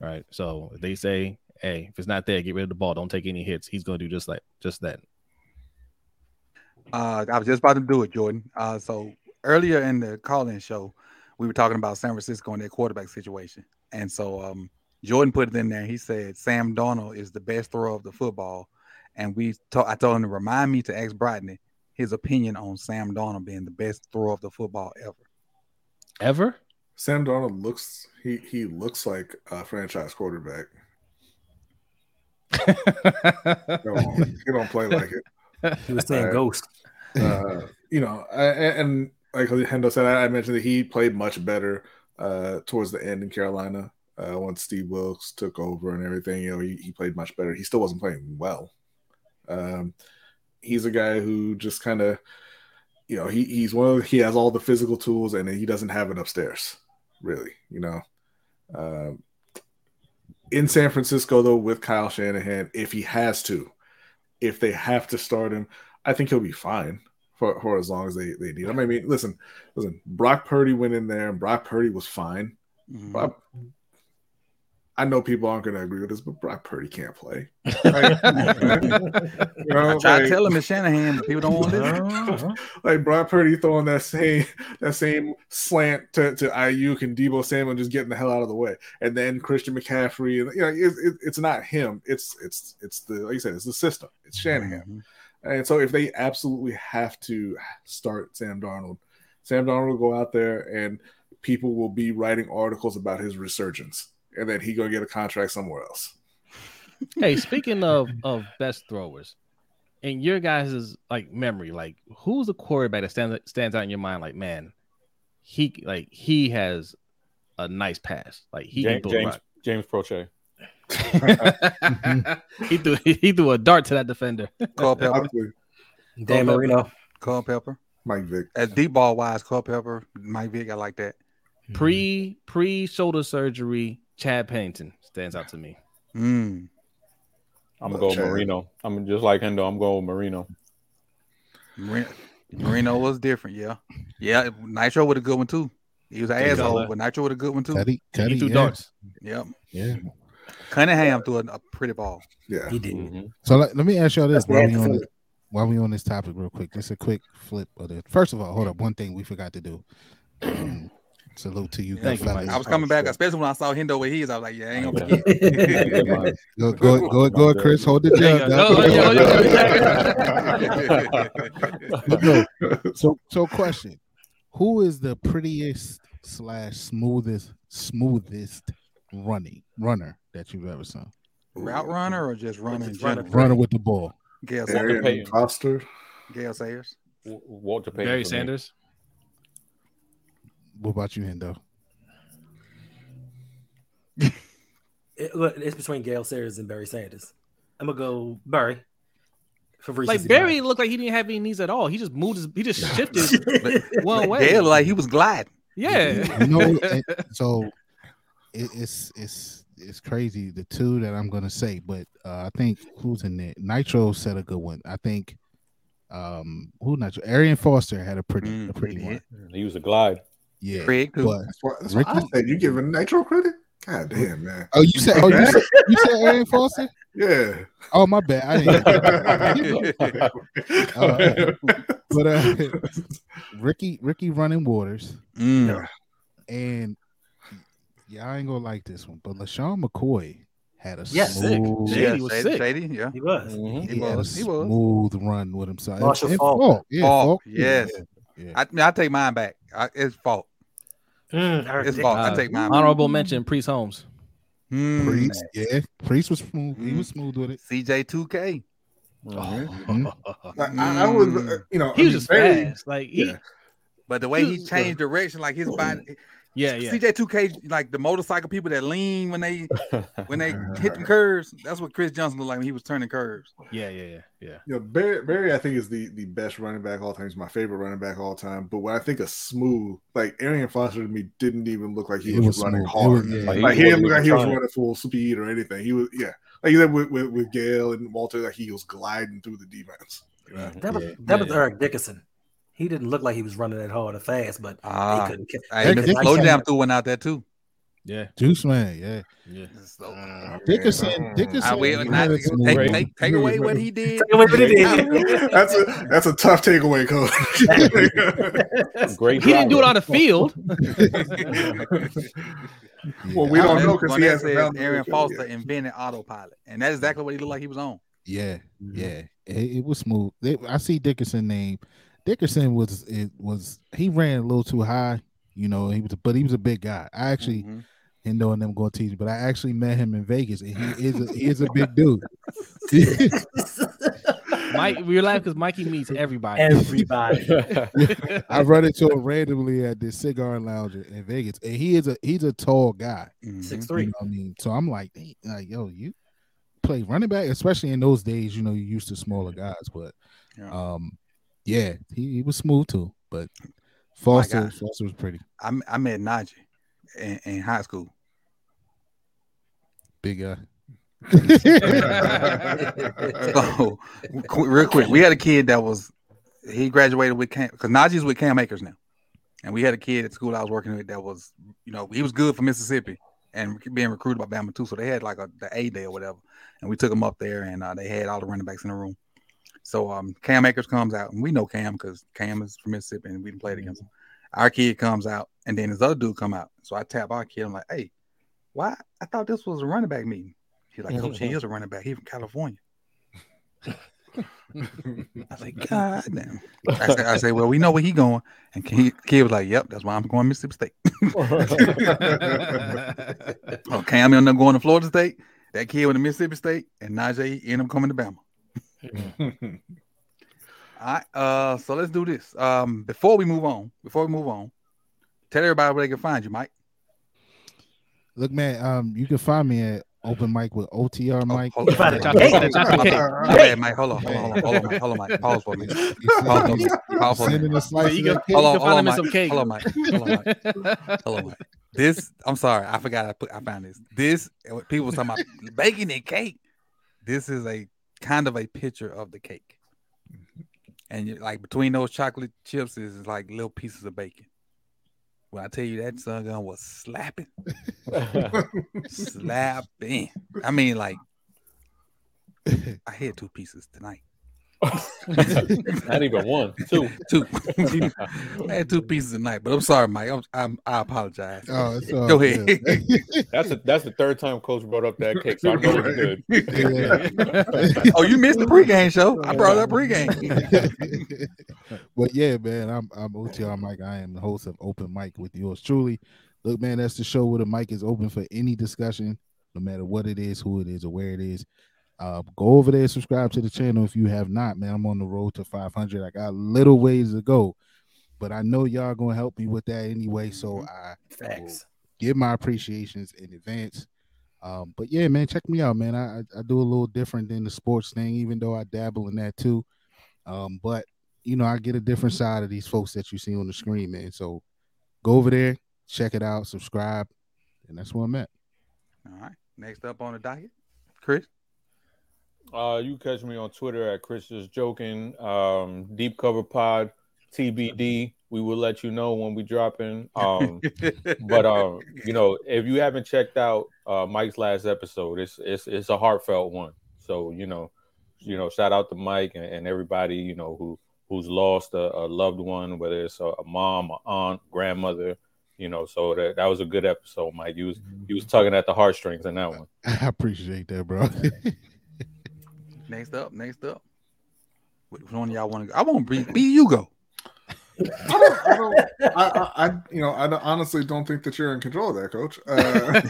right? So if they say, "Hey, if it's not there, get rid of the ball. Don't take any hits." He's gonna do just like just that. Uh, I was just about to do it, Jordan. Uh, so. Earlier in the call-in show, we were talking about San Francisco and their quarterback situation. And so um, Jordan put it in there. He said, Sam Darnold is the best thrower of the football. And we, t- I told him to remind me to ask Brighton his opinion on Sam Darnold being the best thrower of the football ever. Ever? Sam Darnold looks, he, he looks like a franchise quarterback. Come on, he don't play like it. He was saying uh, ghost. Uh, you know, I, and... Like Hendo said, I mentioned that he played much better uh, towards the end in Carolina uh, once Steve Wilkes took over and everything. You know, he, he played much better. He still wasn't playing well. Um, he's a guy who just kind of, you know, he he's one of the, he has all the physical tools and he doesn't have it upstairs, really. You know, um, in San Francisco though, with Kyle Shanahan, if he has to, if they have to start him, I think he'll be fine. For, for as long as they, they need him. I mean, listen, listen. Brock Purdy went in there, and Brock Purdy was fine. Mm-hmm. Brock, I know people aren't going to agree with this, but Brock Purdy can't play. Right? You know, I try like, to tell him it's Shanahan, but people don't want it. Uh-huh. Like Brock Purdy throwing that same that same slant to to Ayuk and Debo Samuel, just getting the hell out of the way, and then Christian McCaffrey. And you know, it, it, it's not him. It's it's it's the like you said. It's the system. It's Shanahan. Mm-hmm. And so if they absolutely have to start Sam Darnold, Sam Darnold will go out there and people will be writing articles about his resurgence and then he gonna get a contract somewhere else. Hey, speaking of, of best throwers, in your guys' like memory, like who's the quarterback that stands stands out in your mind like, man, he like he has a nice pass. Like he James can James, James Prochet. he threw he threw a dart to that defender. Carl Pepper, Dan Marino, Carl Pepper, Mike Vick. As deep ball wise, Carl Pepper, Mike Vick. I like that. Pre pre shoulder surgery, Chad Pennington stands out to me. Mm. I'm gonna go Chad. Marino. I'm just like Hendo. I'm going with Marino. Marino. Marino was different, yeah, yeah. Nitro with a good one too. He was an He's asshole, but Nitro with a good one too. Cuddy, Cuddy, he threw yeah. darts. Yep. Yeah. Cunningham threw a pretty ball. Yeah, he did. Mm-hmm. So let, let me ask y'all this while we on this, while we on this topic real quick. Just a quick flip of the. First of all, hold up. One thing we forgot to do. Um, salute to you. Yeah, guys. You I was coming back, especially when I saw Hendo with his. I was like, yeah, I ain't gonna forget. go, go, go, go, Chris. Hold the jug. So, so question: who is the prettiest slash smoothest smoothest running runner that you've ever seen? Route runner or just runner in general? Runner with the ball. Gale Sayers. Foster. Gale Sayers. W- Walter Payton. Barry Sanders. What about you, Hendo? it, look, it's between Gale Sayers and Barry Sanders. I'm gonna go Barry. Like Barry guy. Looked like he didn't have any knees at all. He just moved. His, he just shifted one way. Gale, like he was gliding. Yeah. You know, so it, it's it's. It's crazy the two that I'm gonna say, but uh, I think who's in there? Nitro said a good one. I think um, who Nitro? Arian Foster had a pretty, mm, a pretty yeah. one. He was a glide. Yeah, Craig, but that's what, that's Ricky, what I said. You giving Nitro credit? God damn, man! Oh, you said, oh, you said, you said Arian Foster? Yeah. Oh, my bad. I didn't. uh, but uh, Ricky, Ricky running waters, mm. and. Yeah, I ain't gonna like this one, but LaShawn McCoy had a yeah, smooth, sick. Yeah, he was shady, sick. Shady, yeah, he was. Mm-hmm. He, he was. Had a he smooth was. Run with himself. Marshall Faulk, yeah, Faulk. Yes. Yeah. Yeah. I mean, I take mine back. I, it's Faulk. Mm, it's Faulk. Uh, I take mine. Honorable back. Mention: Priest Holmes. Mm. Priest, yeah, Priest was smooth. Mm. He was smooth with it. C J two K. Mm-hmm. Like, I, I was, you know, he was just fast. Like he, yeah. But the way he, he changed good. direction, like his body. Yeah, yeah. C J two K, like the motorcycle people that lean when they when they hit the curves. That's what Chris Johnson looked like when he was turning curves. Yeah, yeah, yeah, yeah. You know, Barry, Barry, I think is the, the best running back all time. He's my favorite running back all time. But when I think of smooth, like Arian Foster to me didn't even look like he, he was, was running hard. He was, yeah, like, he, like, he didn't look like he was running full speed or anything. He was, yeah, like you said with, with with Gale and Walter, like he was gliding through the defense. You know? That was yeah. that was yeah, Eric yeah. Dickerson. He didn't look like he was running that hard or fast, but uh, he couldn't. Hey, he slow down through one out there too. Yeah, Juice Man. Yeah, yeah. So, uh, Dickerson, Dickerson. I will not take, take, take, take away what he did. Take away what he did. That's a that's a tough takeaway, Coach. Great. He didn't do it on the field. Well, we don't know because he has Arian Foster yeah. invented autopilot, and that's exactly what he looked like he was on. Yeah, mm-hmm. yeah. It, it was smooth. It, I see Dickerson name. Dickerson was it was he ran a little too high, you know. He was, but he was a big guy. I actually, mm-hmm. Hendo and them going to teach, but I actually met him in Vegas, and he is a, he is a big dude. Mike, we're laughing because Mikey meets everybody. Everybody. I run into him randomly at this cigar lounge in Vegas, and he is a he's a tall guy, six three. You know what I mean, so I'm like, hey, like yo, you play running back, especially in those days. You know, you used to smaller guys, but yeah. um. Yeah, he, he was smooth too, but Foster, oh Foster was pretty. I I met Najee in, in high school. Big guy. So real quick, we had a kid that was he graduated with Cam because Najee's with Cam Akers now, and we had a kid at school I was working with that was you know he was good for Mississippi and being recruited by Bama too, so they had like a the A day or whatever, and we took him up there and uh, they had all the running backs in the room. So um, Cam Akers comes out, and we know Cam because Cam is from Mississippi, and we played against him. Our kid comes out, and then this other dude come out. So I tap our kid. I'm like, "Hey, why? I thought this was a running back meeting." He's like, "Coach, he is a running back. He's from California." I was like, "God damn!" I say, I say, "Well, we know where he going." And he, kid was like, "Yep, that's why I'm going to Mississippi State." So Cam ended up going to Florida State. That kid went to Mississippi State, and Najee ended up coming to Bama. All right, uh, so let's do this. Um, before we move on, before we move on, tell everybody where they can find you, Mike. Look, man, um, you can find me at Open Mic with O T R Mike. Oh, hold on, hold on, hold on, hold on, Mike. Pause for me. Pause for me. Hold on, hold on, Mike. Hold on, Mike. Hold on, Mike. This, I'm sorry, I forgot. I put, I found this. This, people were talking about baking and cake. This is a kind of a picture of the cake, and you're, like between those chocolate chips is like little pieces of bacon. Well, I tell you that son gun was slapping, slapping. I mean, like I had two pieces tonight. Not even one, two, two. I had two pieces tonight, but I'm sorry, Mike. I'm, I'm I apologize. Oh, it's all go ahead. that's a, that's the third time Coach brought up that cake, so I know it's good. Yeah. Oh, you missed the pregame show. I brought up pregame. But yeah, man, I'm I'm O T R Mike. I am the host of Open Mic with yours truly. Look, man, that's the show where the mic is open for any discussion, no matter what it is, who it is, or where it is. Uh, go over there, subscribe to the channel if you have not, man. I'm on the road to five hundred. I got a little ways to go, but I know y'all gonna help me with that anyway. So I give my appreciations in advance. Um, but yeah, man, check me out, man. I, I do a little different than the sports thing, even though I dabble in that too. Um, but you know, I get a different side of these folks that you see on the screen, man. So go over there, check it out, subscribe, and that's where I'm at. All right. Next up on the docket, Chris. Uh, you catch me on Twitter at Chris Just Joking, um, Deep Cover Pod, T B D. We will let you know when we dropping. Um, but um, you know, if you haven't checked out uh, Mike's last episode, it's it's it's a heartfelt one. So you know, you know, shout out to Mike and, and everybody you know who who's lost a, a loved one, whether it's a, a mom, an aunt, grandmother. You know, so that, that was a good episode, Mike. You was you was tugging at the heartstrings in that one. I appreciate that, bro. Next up, next up. Which one y'all want to go? I want B U go. I don't, I, don't, I, I, you know, I honestly don't think that you're in control of that, Coach. Uh,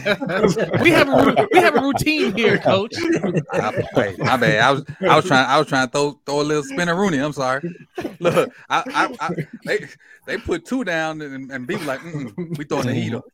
we have a we have a routine here, Coach. I, wait, my bad. I was I was trying I was trying to throw throw a little spinneroony. I'm sorry. Look, I, I, I they they put two down and, and be like, Mm-mm, we throwing the heat up.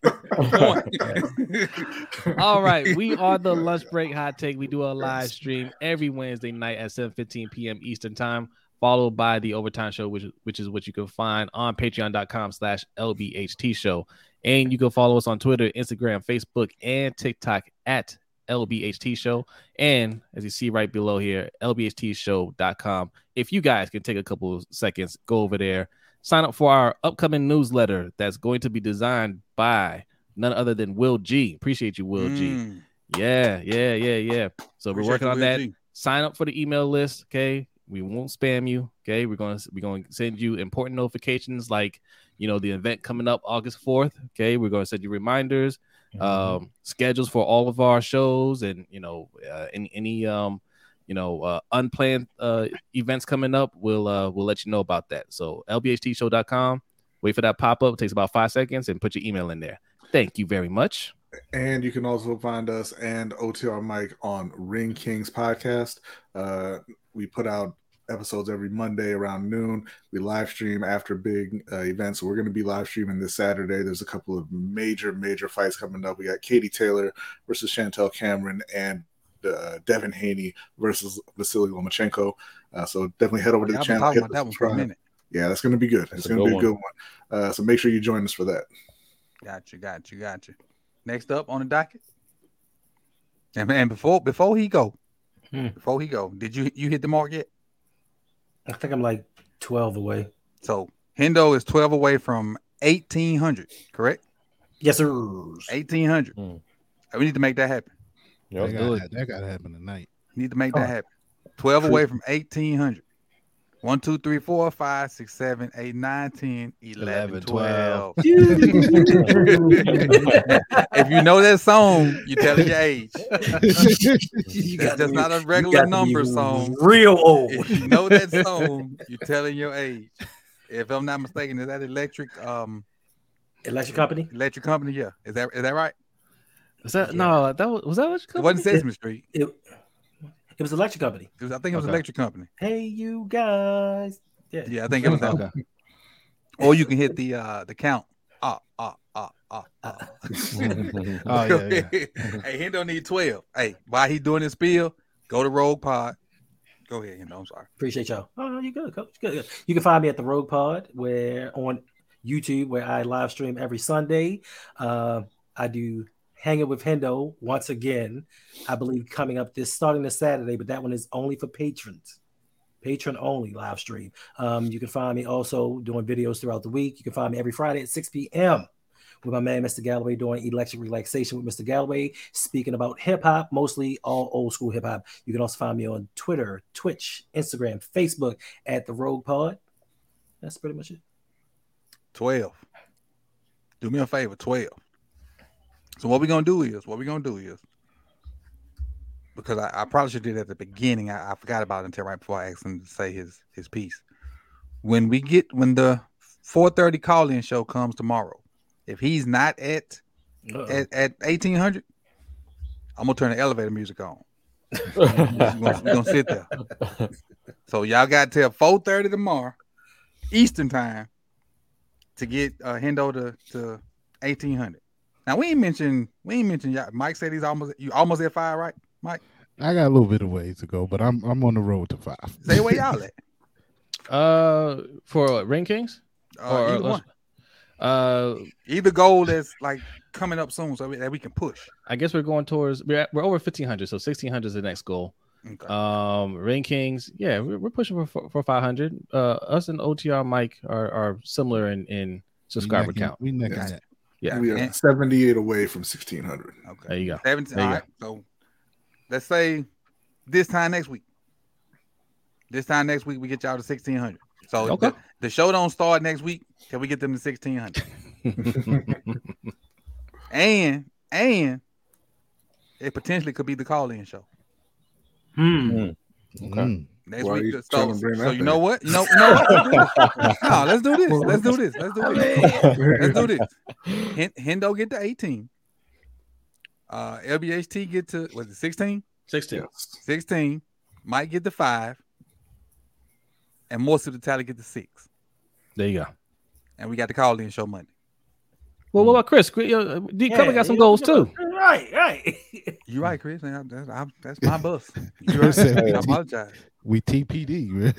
All right, we are the Lunch Break Hot Take. We do a live stream every Wednesday night at seven fifteen p.m. Eastern Time, followed by the Overtime Show, which, which is what you can find on patreon.com slash LBHT show. And you can follow us on Twitter, Instagram, Facebook, and TikTok at L B H T show. And as you see right below here, L B H T show dot com. If you guys can take a couple of seconds, go over there, sign up for our upcoming newsletter that's going to be designed by none other than Will G. Appreciate you, Will mm. G. Yeah, yeah, yeah, yeah. So Appreciate we're working on that. G. Sign up for the email list, okay? We won't spam you, okay? We're gonna we're gonna send you important notifications, like you know the event coming up August fourth, okay? We're gonna send you reminders, mm-hmm. um, schedules for all of our shows, and you know uh, any any um you know uh, unplanned uh, events coming up. We'll uh, we'll let you know about that. So L B H T show dot com. Wait for that pop up. It takes about five seconds, and put your email in there. Thank you very much. And you can also find us and O T R Mike on Ring Kings podcast. Uh, we put out episodes every Monday around noon. We live stream after big uh, events. So we're going to be live streaming this Saturday. There's a couple of major, major fights coming up. We got Katie Taylor versus Chantel Cameron and uh, Devin Haney versus Vasily Lomachenko. Uh, so definitely head over to the I've channel. Hit the that for a minute. Yeah, that's going to be good. That's it's going to be a good one. one. Uh, so make sure you join us for that. Gotcha, gotcha, gotcha. Next up on the docket, and, and before before he go, hmm. before he go, did you you hit the mark yet? I think I'm like twelve away. So Hendo is twelve away from eighteen hundred, correct? Yes, sir. Eighteen hundred. Hmm. We need to make that happen. Yep. That, gotta, that gotta happen tonight. We need to make oh. that happen. Twelve True. away from eighteen hundred. One, two, three, four, five, six, seven, eight, nine, ten, eleven, twelve. If you know that song, you tell it your age. You got just be, not a regular number song. Real old. If you know that song, you telling your age. If I'm not mistaken, is that electric? Um, electric company. Electric company. Yeah. Is that is that right? Was that yeah. no? That was, was that electric company. It wasn't Sesame it, Street. It, It was Electric Company. It was, I think it was okay. Electric Company. Hey, you guys. Yeah, yeah I think it was that. Okay. Or you can hit the uh, the count. Ah, ah, ah, ah, ah. Oh, yeah, yeah. Hey, Hendo need twelve. Hey, while he doing his spiel, go to Rogue Pod. Go ahead, Hendo. I'm sorry. Appreciate y'all. Oh, no, you're good, Coach. Good, good. You can find me at the Rogue Pod where on YouTube, where I live stream every Sunday. Uh, I do... Hanging with Hendo once again, I believe coming up this starting this Saturday, but that one is only for patrons, patron only live stream. Um, you can find me also doing videos throughout the week. You can find me every Friday at six p.m. with my man Mister Galloway doing Electric Relaxation with Mister Galloway, speaking about hip hop, mostly all old school hip hop. You can also find me on Twitter, Twitch, Instagram, Facebook at the Rogue Pod. That's pretty much it. Twelve. Do me a favor, twelve. So what we're going to do is, what we're going to do is, because I, I probably should do that at the beginning. I, I forgot about it until right before I asked him to say his, his piece. When we get, when the four thirty call-in show comes tomorrow, if he's not at at, at eighteen hundred, I'm going to turn the elevator music on. We're going to sit there. So y'all got till four thirty tomorrow, Eastern time, to get uh, Hendo to, to eighteen hundred. Now we ain't mentioned we ain't mentioned y'all. Mike said he's almost you almost at five, right? Mike, I got a little bit of ways to go, but I'm I'm on the road to five. Say where y'all at? Uh, for what, Ring Kings? Uh, or either one. Uh, either goal that's like coming up soon, so we, that we can push. I guess we're going towards we're at, we're over fifteen hundred, so sixteen hundred is the next goal. Okay. Um, Ring Kings, yeah, we're, we're pushing for for five hundred. Uh, us and O T R Mike are are similar in in subscriber we count. We neck yes. that. Yeah, we are and, seventy-eight away from sixteen hundred. Okay, there you go. seventy, there you all go. Right, so let's say this time next week. This time next week we get y'all to sixteen hundred. So okay. the, the show don't start next week till we get them to sixteen hundred. and and it potentially could be the call-in show. Hmm. Okay. Mm. Next well, week, so, so you know what? No, no, no. Let's do this. Let's do this. Let's do this. Let's do this. Hendo get to eighteen. Uh, L B H T get to was it sixteen? Sixteen. Sixteen. Mike get to five, and most of the tally get to six. There you go. And we got the call in show Monday. Well, what about Chris? D yeah, Cover got some goals too. Right, right. You're right, Chris. That's, I, that's my bus. You're right. I apologize. We T P D, right?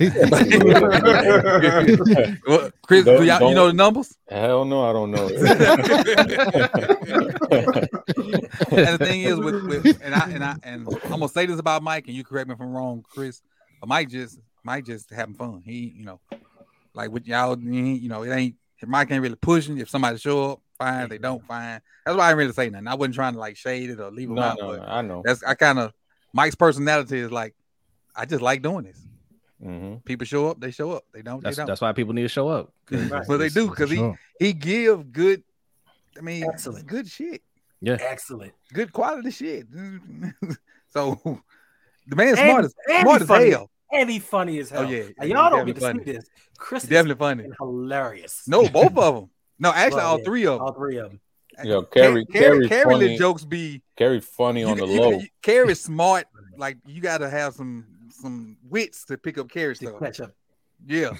Well, Chris, don't, do y'all, you know the numbers? Hell no, I don't know. And the thing is, with, with and I and I and I'm gonna say this about Mike, and you correct me if I'm wrong, Chris. But Mike just Mike just having fun. He, you know, like with y'all, you know, it ain't Mike ain't really pushing. If somebody show up, fine. They don't, fine. That's why I didn't really say nothing. I wasn't trying to like shade it or leave him no, out. No, no, I know. That's I kind of Mike's personality is like. I just like doing this. Mm-hmm. People show up, they show up. They don't, that's, they don't. That's why people need to show up. Right. Well, they do because he sure. he give good. I mean, excellent, good shit. Yeah, excellent, good quality shit. So the man's and, smart as and smart as funny. hell, and he funny as hell. Oh yeah, like, y'all don't get to funny. see this. Chris is definitely funny, hilarious. No, both of them. No, actually, well, all yeah, three of them. All three of them. Yo, Carrie, Carrie, Carrie, the jokes be Carrie funny on you, the you, low. Carrie smart. Like you got to have some. Some wits to pick up Carrie stuff. Catch up. Yeah.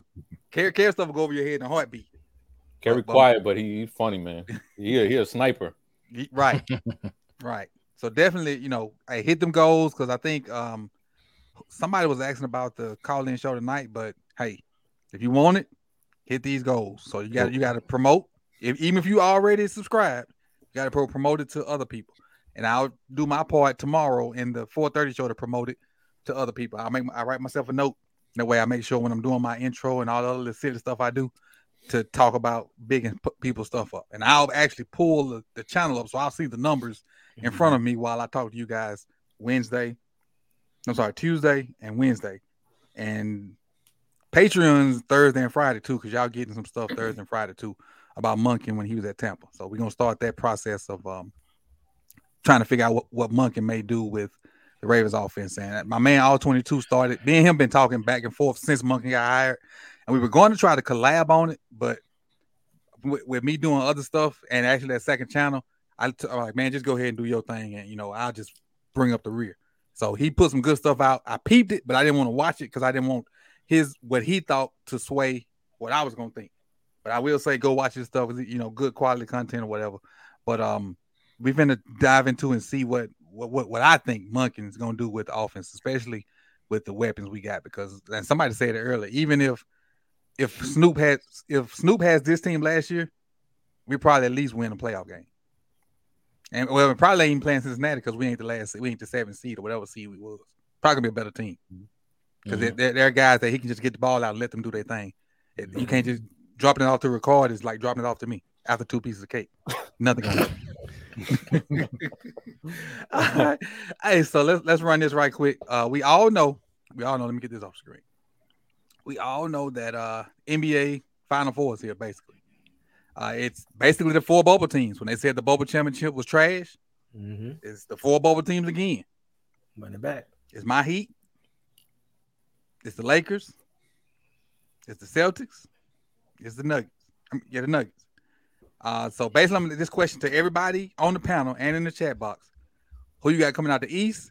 Carrie stuff will go over your head in a heartbeat. Carrie quiet, but he, he funny, man. He, he a sniper. He, right. Right. So definitely, you know, I hit them goals because I think um somebody was asking about the call-in show tonight, but hey, if you want it, hit these goals. So you got you got to promote. If, even if you already subscribed, you got to pro- promote it to other people. And I'll do my part tomorrow in the four thirty show to promote it to other people. I make I write myself a note. That way I make sure when I'm doing my intro and all the other silly stuff I do to talk about big and put people's stuff up. And I'll actually pull the, the channel up so I'll see the numbers in front of me while I talk to you guys Wednesday. I'm sorry, Tuesday and Wednesday. And Patreon's Thursday and Friday too, because y'all getting some stuff Thursday and Friday too about Monken when he was at Tampa. So we're going to start that process of um, trying to figure out what, what Monken may do with the Ravens offense, and my man All twenty-two started. Me and him been talking back and forth since Monkey got hired, and we were going to try to collab on it, but with, with me doing other stuff and actually that second channel, I t- I'm like, man, just go ahead and do your thing, and you know, I'll just bring up the rear. So he put some good stuff out. I peeped it, but I didn't want to watch it because I didn't want his what he thought to sway what I was gonna think. But I will say, go watch his stuff. You know, good quality content or whatever. But um, we're gonna dive into and see what. What, what what I think Monken is going to do with the offense, especially with the weapons we got, because and somebody said it earlier. Even if if Snoop has if Snoop has this team last year, we probably at least win a playoff game. And well, we probably ain't playing Cincinnati because we ain't the last we ain't the seventh seed or whatever seed we was. Probably be a better team because mm-hmm. there are guys that he can just get the ball out and let them do their thing. Mm-hmm. You can't just dropping it off to Ricard is like dropping it off to me after two pieces of cake. Nothing gonna happen. uh, hey, so let's let's run this right quick. Uh, we all know, we all know. Let me get this off screen. We all know that uh, N B A Final Four is here. Basically, uh, it's basically the four bubble teams. When they said the bubble championship was trash, mm-hmm. it's the four bubble teams again. Run it back. It's my Heat. It's the Lakers. It's the Celtics. It's the Nuggets. I mean, yeah, the Nuggets. Uh, so basically, I'm this question to everybody on the panel and in the chat box: who you got coming out the East?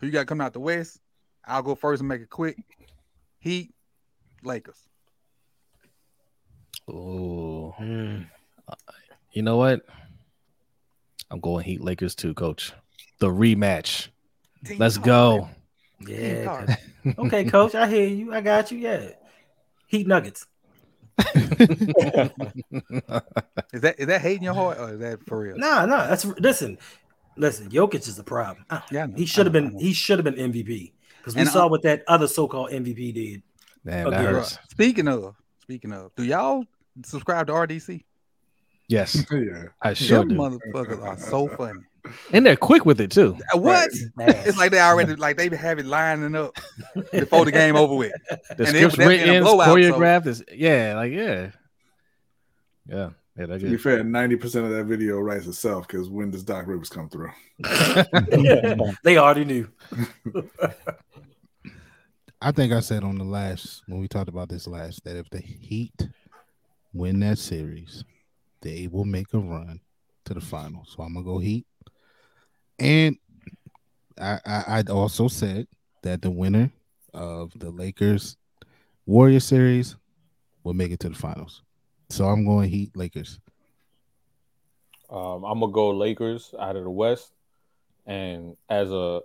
Who you got coming out the West? I'll go first and make it quick. Heat, Lakers. Oh, mm. You know what? I'm going Heat, Lakers too, Coach. The rematch. Team Let's hard. go. Yeah. Okay, Coach. I hear you. I got you. Yeah. Heat, Nuggets. is that is that hating your heart or is that for real? No, nah, no. Nah, that's listen, listen. Jokic is the problem. Uh, yeah, he should have been. He should have been M V P because we and saw I, what that other so-called M V P did. Damn, that hurts. Speaking of, speaking of, do y'all subscribe to R D C? Yes, yeah. I sure do. Motherfuckers are so funny. And they're quick with it too. What? It's like they already like they have it lining up before the game over with. The and scripts written, choreographed. So. Is, yeah, like yeah, yeah. yeah to be fair, ninety percent of that video writes itself because when does Doc Rivers come through? They already knew. I think I said on the last, when we talked about this last, that if the Heat win that series, they will make a run to the finals. So I'm going to go Heat. And I, I, I also said that the winner of the Lakers Warrior series will make it to the finals. So I'm going Heat Lakers. Um, I'm going to go Lakers out of the West. And as a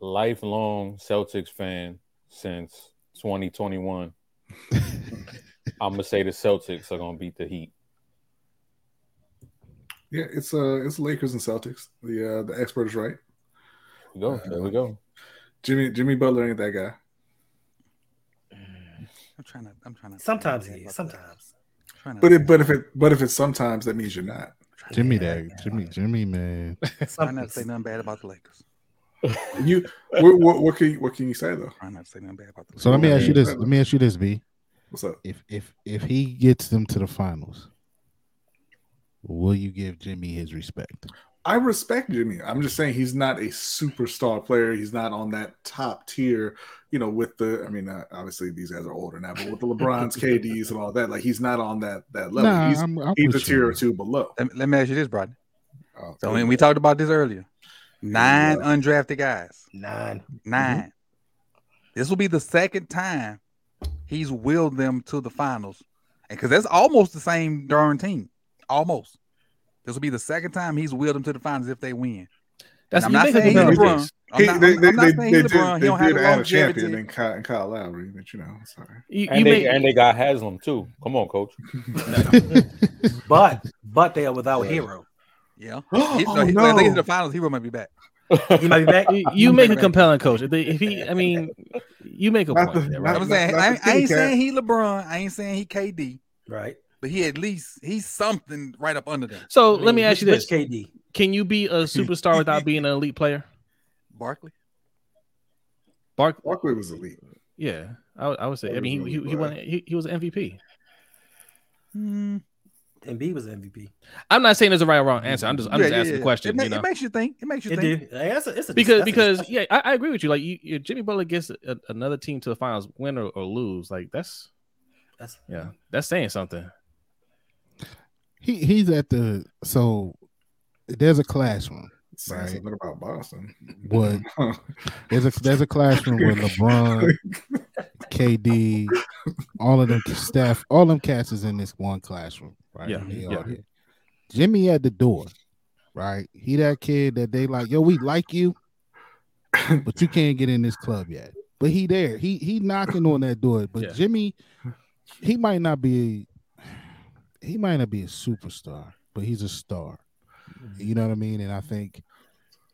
lifelong Celtics fan since twenty twenty-one, I'm going to say the Celtics are going to beat the Heat. Yeah, it's uh, it's Lakers and Celtics. The uh, the expert is right. We go. There we go. Jimmy Jimmy Butler ain't that guy. I'm trying to. I'm trying to. Sometimes he is. Sometimes. But it, but if it, but if it's sometimes, that means you're not. Jimmy, that Jimmy, Jimmy, man. I'm not saying nothing bad about the Lakers. You, what, what, what can you, what can you say though? I'm not saying nothing bad about the Lakers. So let me ask you this. Let me ask you this, B. What's up? If if if he gets them to the finals, will you give Jimmy his respect? I respect Jimmy. I'm just saying he's not a superstar player. He's not on that top tier, you know, with the, I mean, uh, obviously these guys are older now, but with the LeBrons, K Ds and all that, like he's not on that that level. Nah, he's I'm, I'm he's a tier or two below. Let, let me ask you this, Brian. Oh, so when we talked about this earlier, nine yeah. undrafted guys. Nine. Nine. Mm-hmm. This will be the second time he's willed them to the finals. And because that's almost the same darn team. Almost. This will be the second time he's willed them to the finals if they win. That's I'm not saying he's LeBron. I'm not saying he's LeBron. He don't have to add a champion and Kyle, and Kyle Lowry, but you know, I'm sorry. You, you and, they, and they got Haslam too. Come on, coach. but but they are without yeah. Hero. Yeah. Oh, so he, no. If they get to the finals, Hero might be back. He might be back. You, you make a compelling coach. If, they, if he, I mean, you make a not point. The, there, right? I'm not, saying not, I, not I ain't saying he LeBron. I ain't saying he K D. Right. But he at least he's something right up under them. So I mean, let me ask you this: K D, can you be a superstar without being an elite player? Barkley, Bark- Barkley was elite. Yeah, I, I would say. Barkley I mean, he he, he, won, he he was an M V P. Mm. Embiid was an M V P. I'm not saying there's a right or wrong answer. I'm just I'm yeah, just yeah, asking yeah. the question. It, ma- you know? It makes you think. It makes you it think. It's a, it's a, because because a, yeah, I, I agree with you. Like you, you, Jimmy Butler gets a, another team to the finals, win or, or lose. Like that's that's yeah, that's saying something. He he's at the so there's a classroom. Right? Something about Boston. What there's a there's a classroom where LeBron, K D, all of them staff, all them cats is in this one classroom, right? Yeah, yeah. Jimmy at the door, right? He that kid that they like, yo, we like you, but you can't get in this club yet. But he there, he he knocking on that door. But yeah. Jimmy, he might not be. He might not be a superstar, but he's a star. You know what I mean? And I think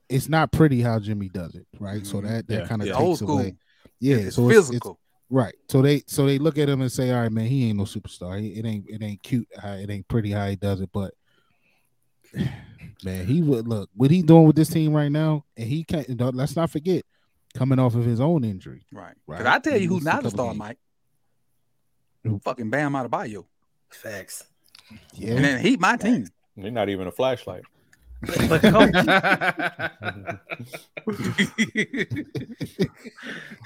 it's not pretty how Jimmy does it, right? So that, that yeah, kind of yeah, takes old school. Away. Yeah, it's so physical. It's, right. So they so they look at him and say, all right, man, he ain't no superstar. It ain't it ain't cute. It ain't pretty how he does it. But man, he would look what he's doing with this team right now, and he can't let's not forget coming off of his own injury. Right. Right. I tell you who's not a star, games. Mike. Who? Fucking Bam Adebayo. Facts. Yeah. And then he, my team. They're not even a flashlight. But coach,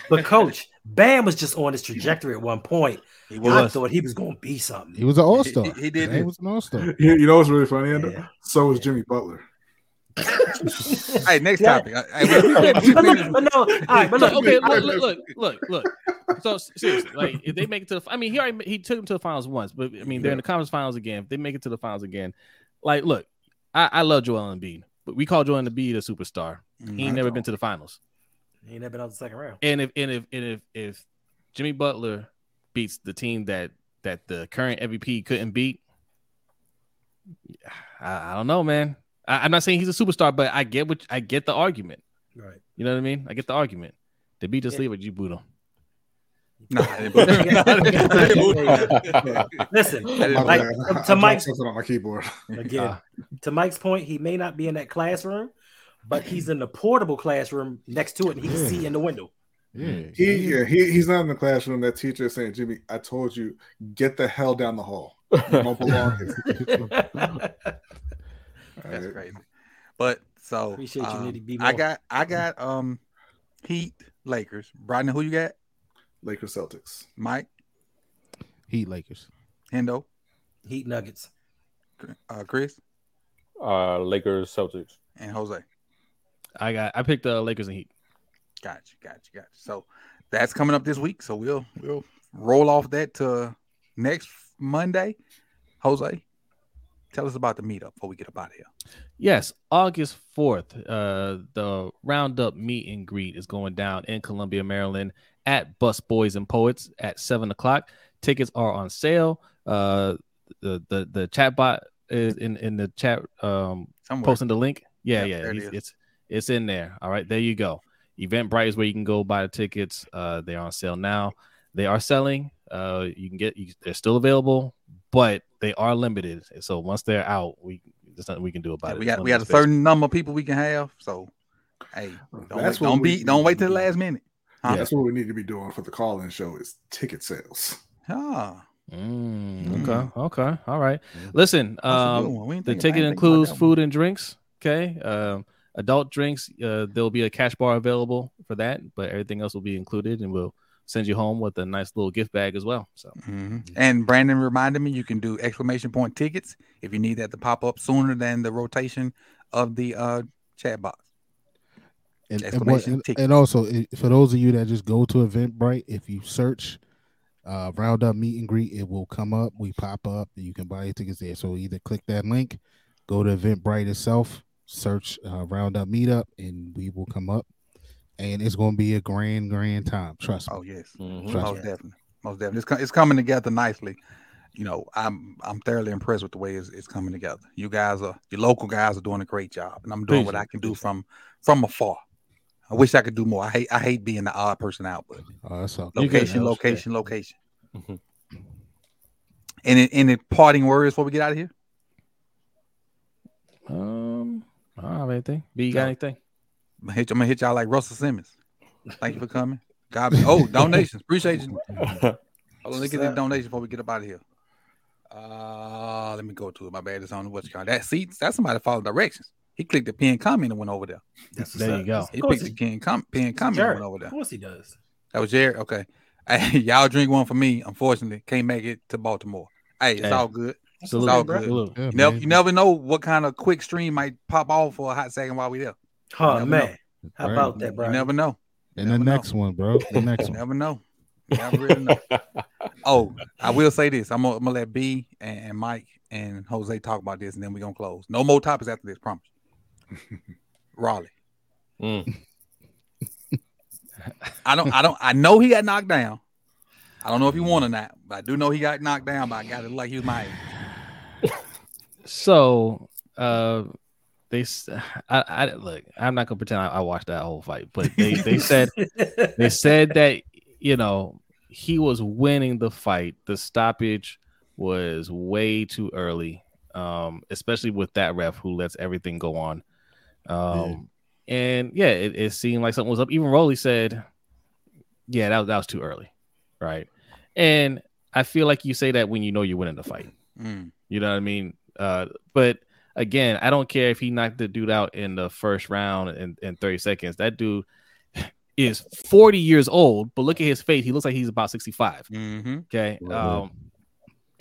but coach, Bam was just on his trajectory at one point. He was. I thought he was going to be something. He was an all star. He, he, he did. He was an all star. You, you know what's really funny, Hendo? Yeah. So was yeah. Jimmy Butler. Hey, next yeah. topic. I, I, but look, but no, all right, but look, okay, look, look, look, look, look. So seriously, like if they make it to the, I mean, he already he took them to the finals once, but I mean, they're yeah. in the conference finals again. If they make it to the finals again, like, look, I, I love Joel Embiid, but we call Joel Embiid a superstar. Mm, he ain't I never don't. been to the finals. He ain't never been out the second round. And if and if and if if Jimmy Butler beats the team that that the current M V P couldn't beat, I, I don't know, man. I'm not saying he's a superstar, but I get what I get the argument. Right. You know what I mean? I get the argument. Did B just yeah. leave or did you boot him? No, I didn't boot him. Listen, like, to, to Mike's on my keyboard. Again, uh, to Mike's point, he may not be in that classroom, but he's in the portable classroom next to it and he can yeah. see in the window. Yeah. He, yeah, he he's not in the classroom. That teacher is saying, Jimmy, I told you, get the hell down the hall. You don't belong here. That's crazy, but so um, you, I got I got um Heat Lakers. Brian, who you got? Lakers Celtics. Mike. Heat Lakers. Hendo. Heat Nuggets. Uh, Chris. Uh, Lakers Celtics. And Jose. I got. I picked the uh, Lakers and Heat. Gotcha, gotcha, gotcha. So that's coming up this week. So we'll we'll roll off that to next Monday. Jose, tell us about the meetup before we get up out of here. Yes, August fourth, uh, the Roundup meet and greet is going down in Columbia, Maryland at Busboys and Poets at seven o'clock. Tickets are on sale. Uh, the, the, the chat bot is in, in the chat um, posting the link. Yeah, yep, yeah, it it's it's in there. All right, there you go. Eventbrite is where you can go buy the tickets. Uh, they're on sale now. They are selling. Uh, you can get. You, they're still available, but they are limited. So once they're out, we there's nothing we can do about yeah, it. We got we got a certain number of people we can have. So hey, don't that's wait, don't we, be don't wait till the last minute. Huh? Yeah, that's what we need to be doing for the call-in show is ticket sales. Ah. Mm, okay. Okay. All right. Listen. Um, the ticket includes food and drinks. Okay. Um. Adult drinks, uh, there'll be a cash bar available for that, but everything else will be included, and we'll send you home with a nice little gift bag as well. So, mm-hmm. And Brandon reminded me, you can do exclamation point tickets if you need that to pop up sooner than the rotation of the uh, chat box. And, exclamation and, tickets. And also, for those of you that just go to Eventbrite, if you search uh, Roundup Meet and Greet, it will come up. We pop up, and you can buy your tickets there. So either click that link, go to Eventbrite itself, search uh, Roundup Meetup, and we will come up. And it's going to be a grand, grand time. Trust me. Oh, yes. Mm-hmm. Trust Most me. definitely. Most definitely. It's, co- it's coming together nicely. You know, I'm I'm thoroughly impressed with the way it's, it's coming together. You guys are, your local guys are doing a great job, and I'm doing Appreciate what I can do from from afar. I wish I could do more. I hate I hate being the odd person out, but oh, that's all. location, location, that. location. Mm-hmm. Any, any parting words before we get out of here? Um... I don't have anything. B, you got anything? I'm gonna, hit, I'm gonna hit y'all like Russell Simmons. Thank you for coming. God, oh, donations. Appreciate you. Hold on, look at this donation before we get up out of here. Uh, let me go to it. My bad. It's on the what's called that seat. That's somebody following directions. He clicked the pin comment and went over there. That's there you up. go. He picked the pin comment and went over there. Of course he does. That was Jared. Okay. Hey, y'all drink one for me. Unfortunately, can't make it to Baltimore. Hey, it's hey. all good. Absolutely. It's all good. Absolutely. Yeah, you, never, you never know what kind of quick stream might pop off for a hot second while we there. Oh, man. Know. How about that, bro? You never know. You and never the know. next one, bro. The next one. You never know. You never really know. Oh, I will say this. I'm going to let B and, and Mike and Jose talk about this, and then we're going to close. No more topics after this, promise. Raleigh. Mm. I don't, I don't, I know he got knocked down. I don't know if he won or not, but I do know he got knocked down, but I got it like he was my age. So, uh, they, I, I look. I'm not gonna pretend I, I watched that whole fight, but they, they said they said that you know he was winning the fight. The stoppage was way too early, um, especially with that ref who lets everything go on. Um, yeah. and yeah, it, it seemed like something was up. Even Roley said, "Yeah, that was, that was too early," right? And I feel like you say that when you know you're winning the fight. Mm. You know what I mean? Uh, but again, I don't care if he knocked the dude out in the first round in, in thirty seconds. That dude is forty years old, but look at his face. He looks like he's about sixty-five. Mm-hmm. Okay. Mm-hmm. Um,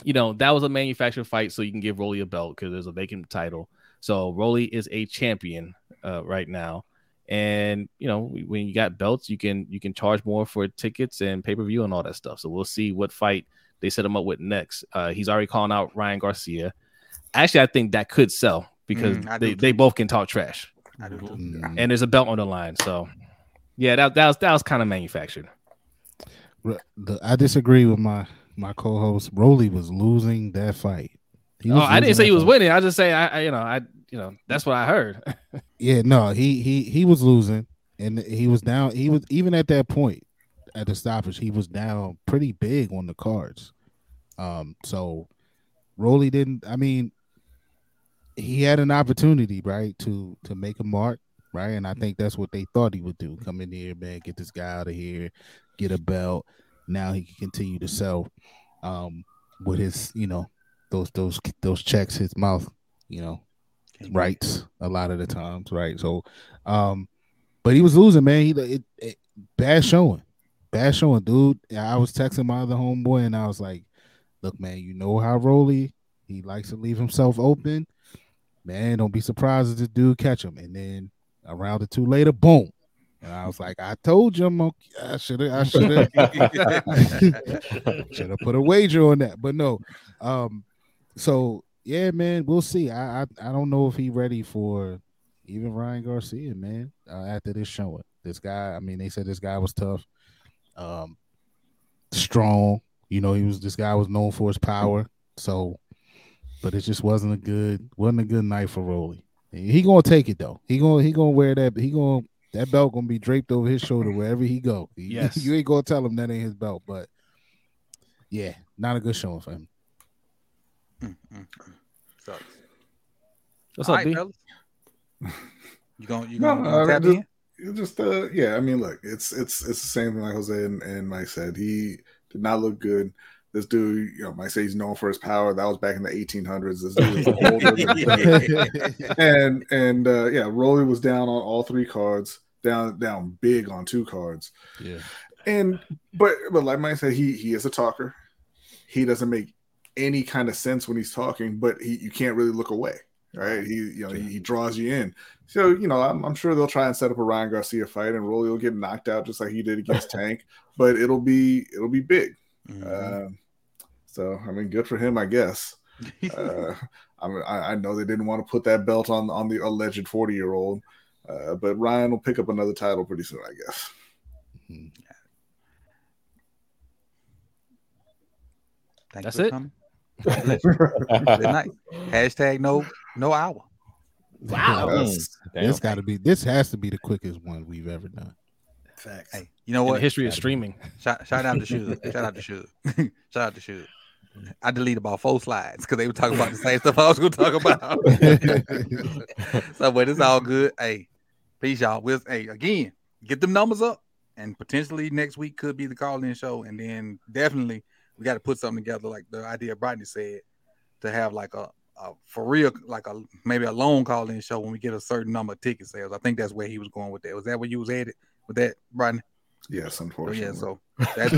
you know, that was a manufactured fight, so you can give Roley a belt because there's a vacant title. So Roley is a champion uh, right now. And, you know, when you got belts, you can you can charge more for tickets and pay-per-view and all that stuff. So we'll see what fight they set him up with next. Uh, he's already calling out Ryan Garcia. Actually, I think that could sell because mm, they, they both can talk trash. I do. Mm. And there's a belt on the line. So, yeah, that, that was that was kind of manufactured. I disagree with my, my co-host. Roley was losing that fight. Was oh, I didn't say he was fight. winning. I just say, I, I you know, I you know that's what I heard. yeah, no, he, he he was losing. And he was down. He was even at that point. At the stoppage, he was down pretty big on the cards. Um, so Roley didn't. I mean, he had an opportunity, right, to to make a mark, right? And I think that's what they thought he would do: come in here, man, get this guy out of here, get a belt. Now he can continue to sell um, with his, you know, those those those checks, his mouth, you know, rights a lot of the times, right? So, um, but he was losing, man. He it, it, bad showing. that's showing, dude. I was texting my other homeboy, and I was like, look, man, you know how Rolly, he likes to leave himself open. Man, don't be surprised if this dude catch him. And then a round or two later, boom. And I was like, I told you, I'm okay. I should have I should have should have put a wager on that. But no. Um, so yeah, man, we'll see. I, I I don't know if he ready for even Ryan Garcia, man, uh, after this showing. This guy, I mean, they said this guy was tough, um, strong. You know, he was this guy was known for his power. So, but it just wasn't a good wasn't a good night for Rolly. He gonna take it though. He gonna he gonna wear that. He gonna that belt gonna be draped over his shoulder wherever he go. Yes, you ain't gonna tell him that ain't his belt. But yeah, not a good showing for him. Mm-hmm. Sucks. What's up, dude? Right, you gonna you gonna, no, gonna tap in? Just uh, yeah, I mean, look, it's it's it's the same thing like Jose and, and Mike said. He did not look good. This dude, you know, Mike said he's known for his power. That was back in the eighteen hundreds. This dude was older, and and uh, yeah, Rolly was down on all three cards, down down big on two cards. Yeah, and but but like Mike said, he he is a talker. He doesn't make any kind of sense when he's talking, but he you can't really look away. Right, he you know he, he draws you in, so you know I'm, I'm sure they'll try and set up a Ryan Garcia fight, and Rolly will get knocked out just like he did against Tank, but it'll be it'll be big. Mm-hmm. Uh, so I mean, good for him, I guess. uh, I, mean, I I know they didn't want to put that belt on on the alleged forty year old, uh, but Ryan will pick up another title pretty soon, I guess. Mm-hmm. Thank That's it. Coming. Hashtag no no hour. Wow, yes. This got to be this has to be the quickest one we've ever done. Facts. Hey, you know what? In the history of streaming. Shout, shout out to Shug. Shout out to Shug. Shout out to Shug. I deleted about four slides because they were talking about the same stuff I was going to talk about. So, but it's all good. Hey, peace, y'all. We'll hey again get them numbers up, and potentially next week could be the call-in show, and then definitely. We got to put something together, like the idea Brighton said, to have like a, a for real, like a maybe a long call-in show when we get a certain number of ticket sales. I think that's where he was going with that. Was that where you was at it with that, Brighton? Yes, unfortunately. So, yeah, so that's,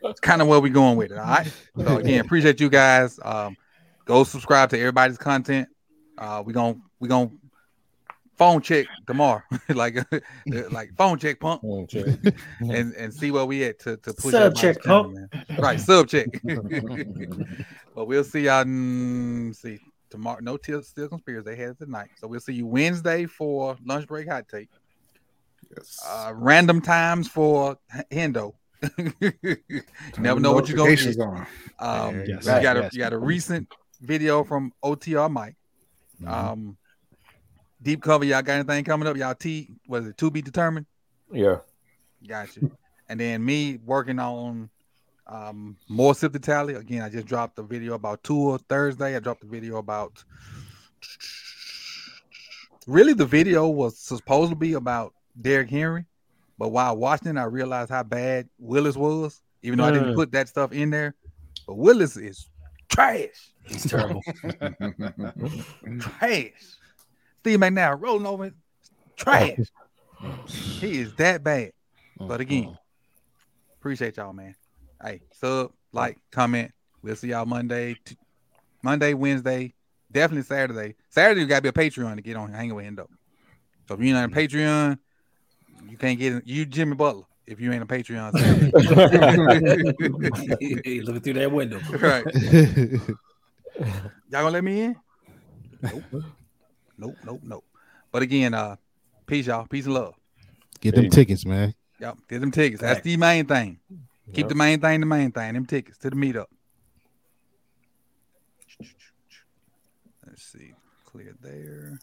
that's kind of where we're going with it. All right. So again, appreciate you guys. Um, go subscribe to everybody's content. Uh, we're gonna we're gonna phone check tomorrow, like like phone check pump, phone check. and and see where we at to to push sub check pump, right? Sub check. But we'll see y'all. Mm, see tomorrow. No till still conspiracy. They had it tonight, so we'll see you Wednesday for lunch break hot take. Yes. Uh, random times for Hendo. You never know what you're gonna get. Um, yes. You got a you got a recent video from O T R Mike. Mm-hmm. Um. Deep cover, y'all got anything coming up? Y'all T, was it to be determined? Yeah. Gotcha. And then me working on um, more Sip the Tally. Again, I just dropped a video about tour Thursday. I dropped a video about... Really, the video was supposed to be about Derrick Henry, but while watching it, I realized how bad Willis was, even though mm. I didn't put that stuff in there. But Willis is trash. He's terrible. Trash. Steve McNair rolling over trash. He is that bad. But again, appreciate y'all, man. Hey, sub, like, comment. We'll see y'all Monday, t- Monday, Wednesday, definitely Saturday. Saturday, you got to be a Patreon to get on hanging with Hendo. So if you're not a Patreon, you can't get in. You Jimmy Butler if you ain't a Patreon. Hey, looking through that window. Right. Y'all going to let me in? Nope. Nope, nope, nope. But again, uh, peace, y'all. Peace and love. Get them hey. tickets, man. Yep, get them tickets. That's the main thing. Keep yep. the main thing the main thing. Them tickets to the meetup. Let's see. Clear there.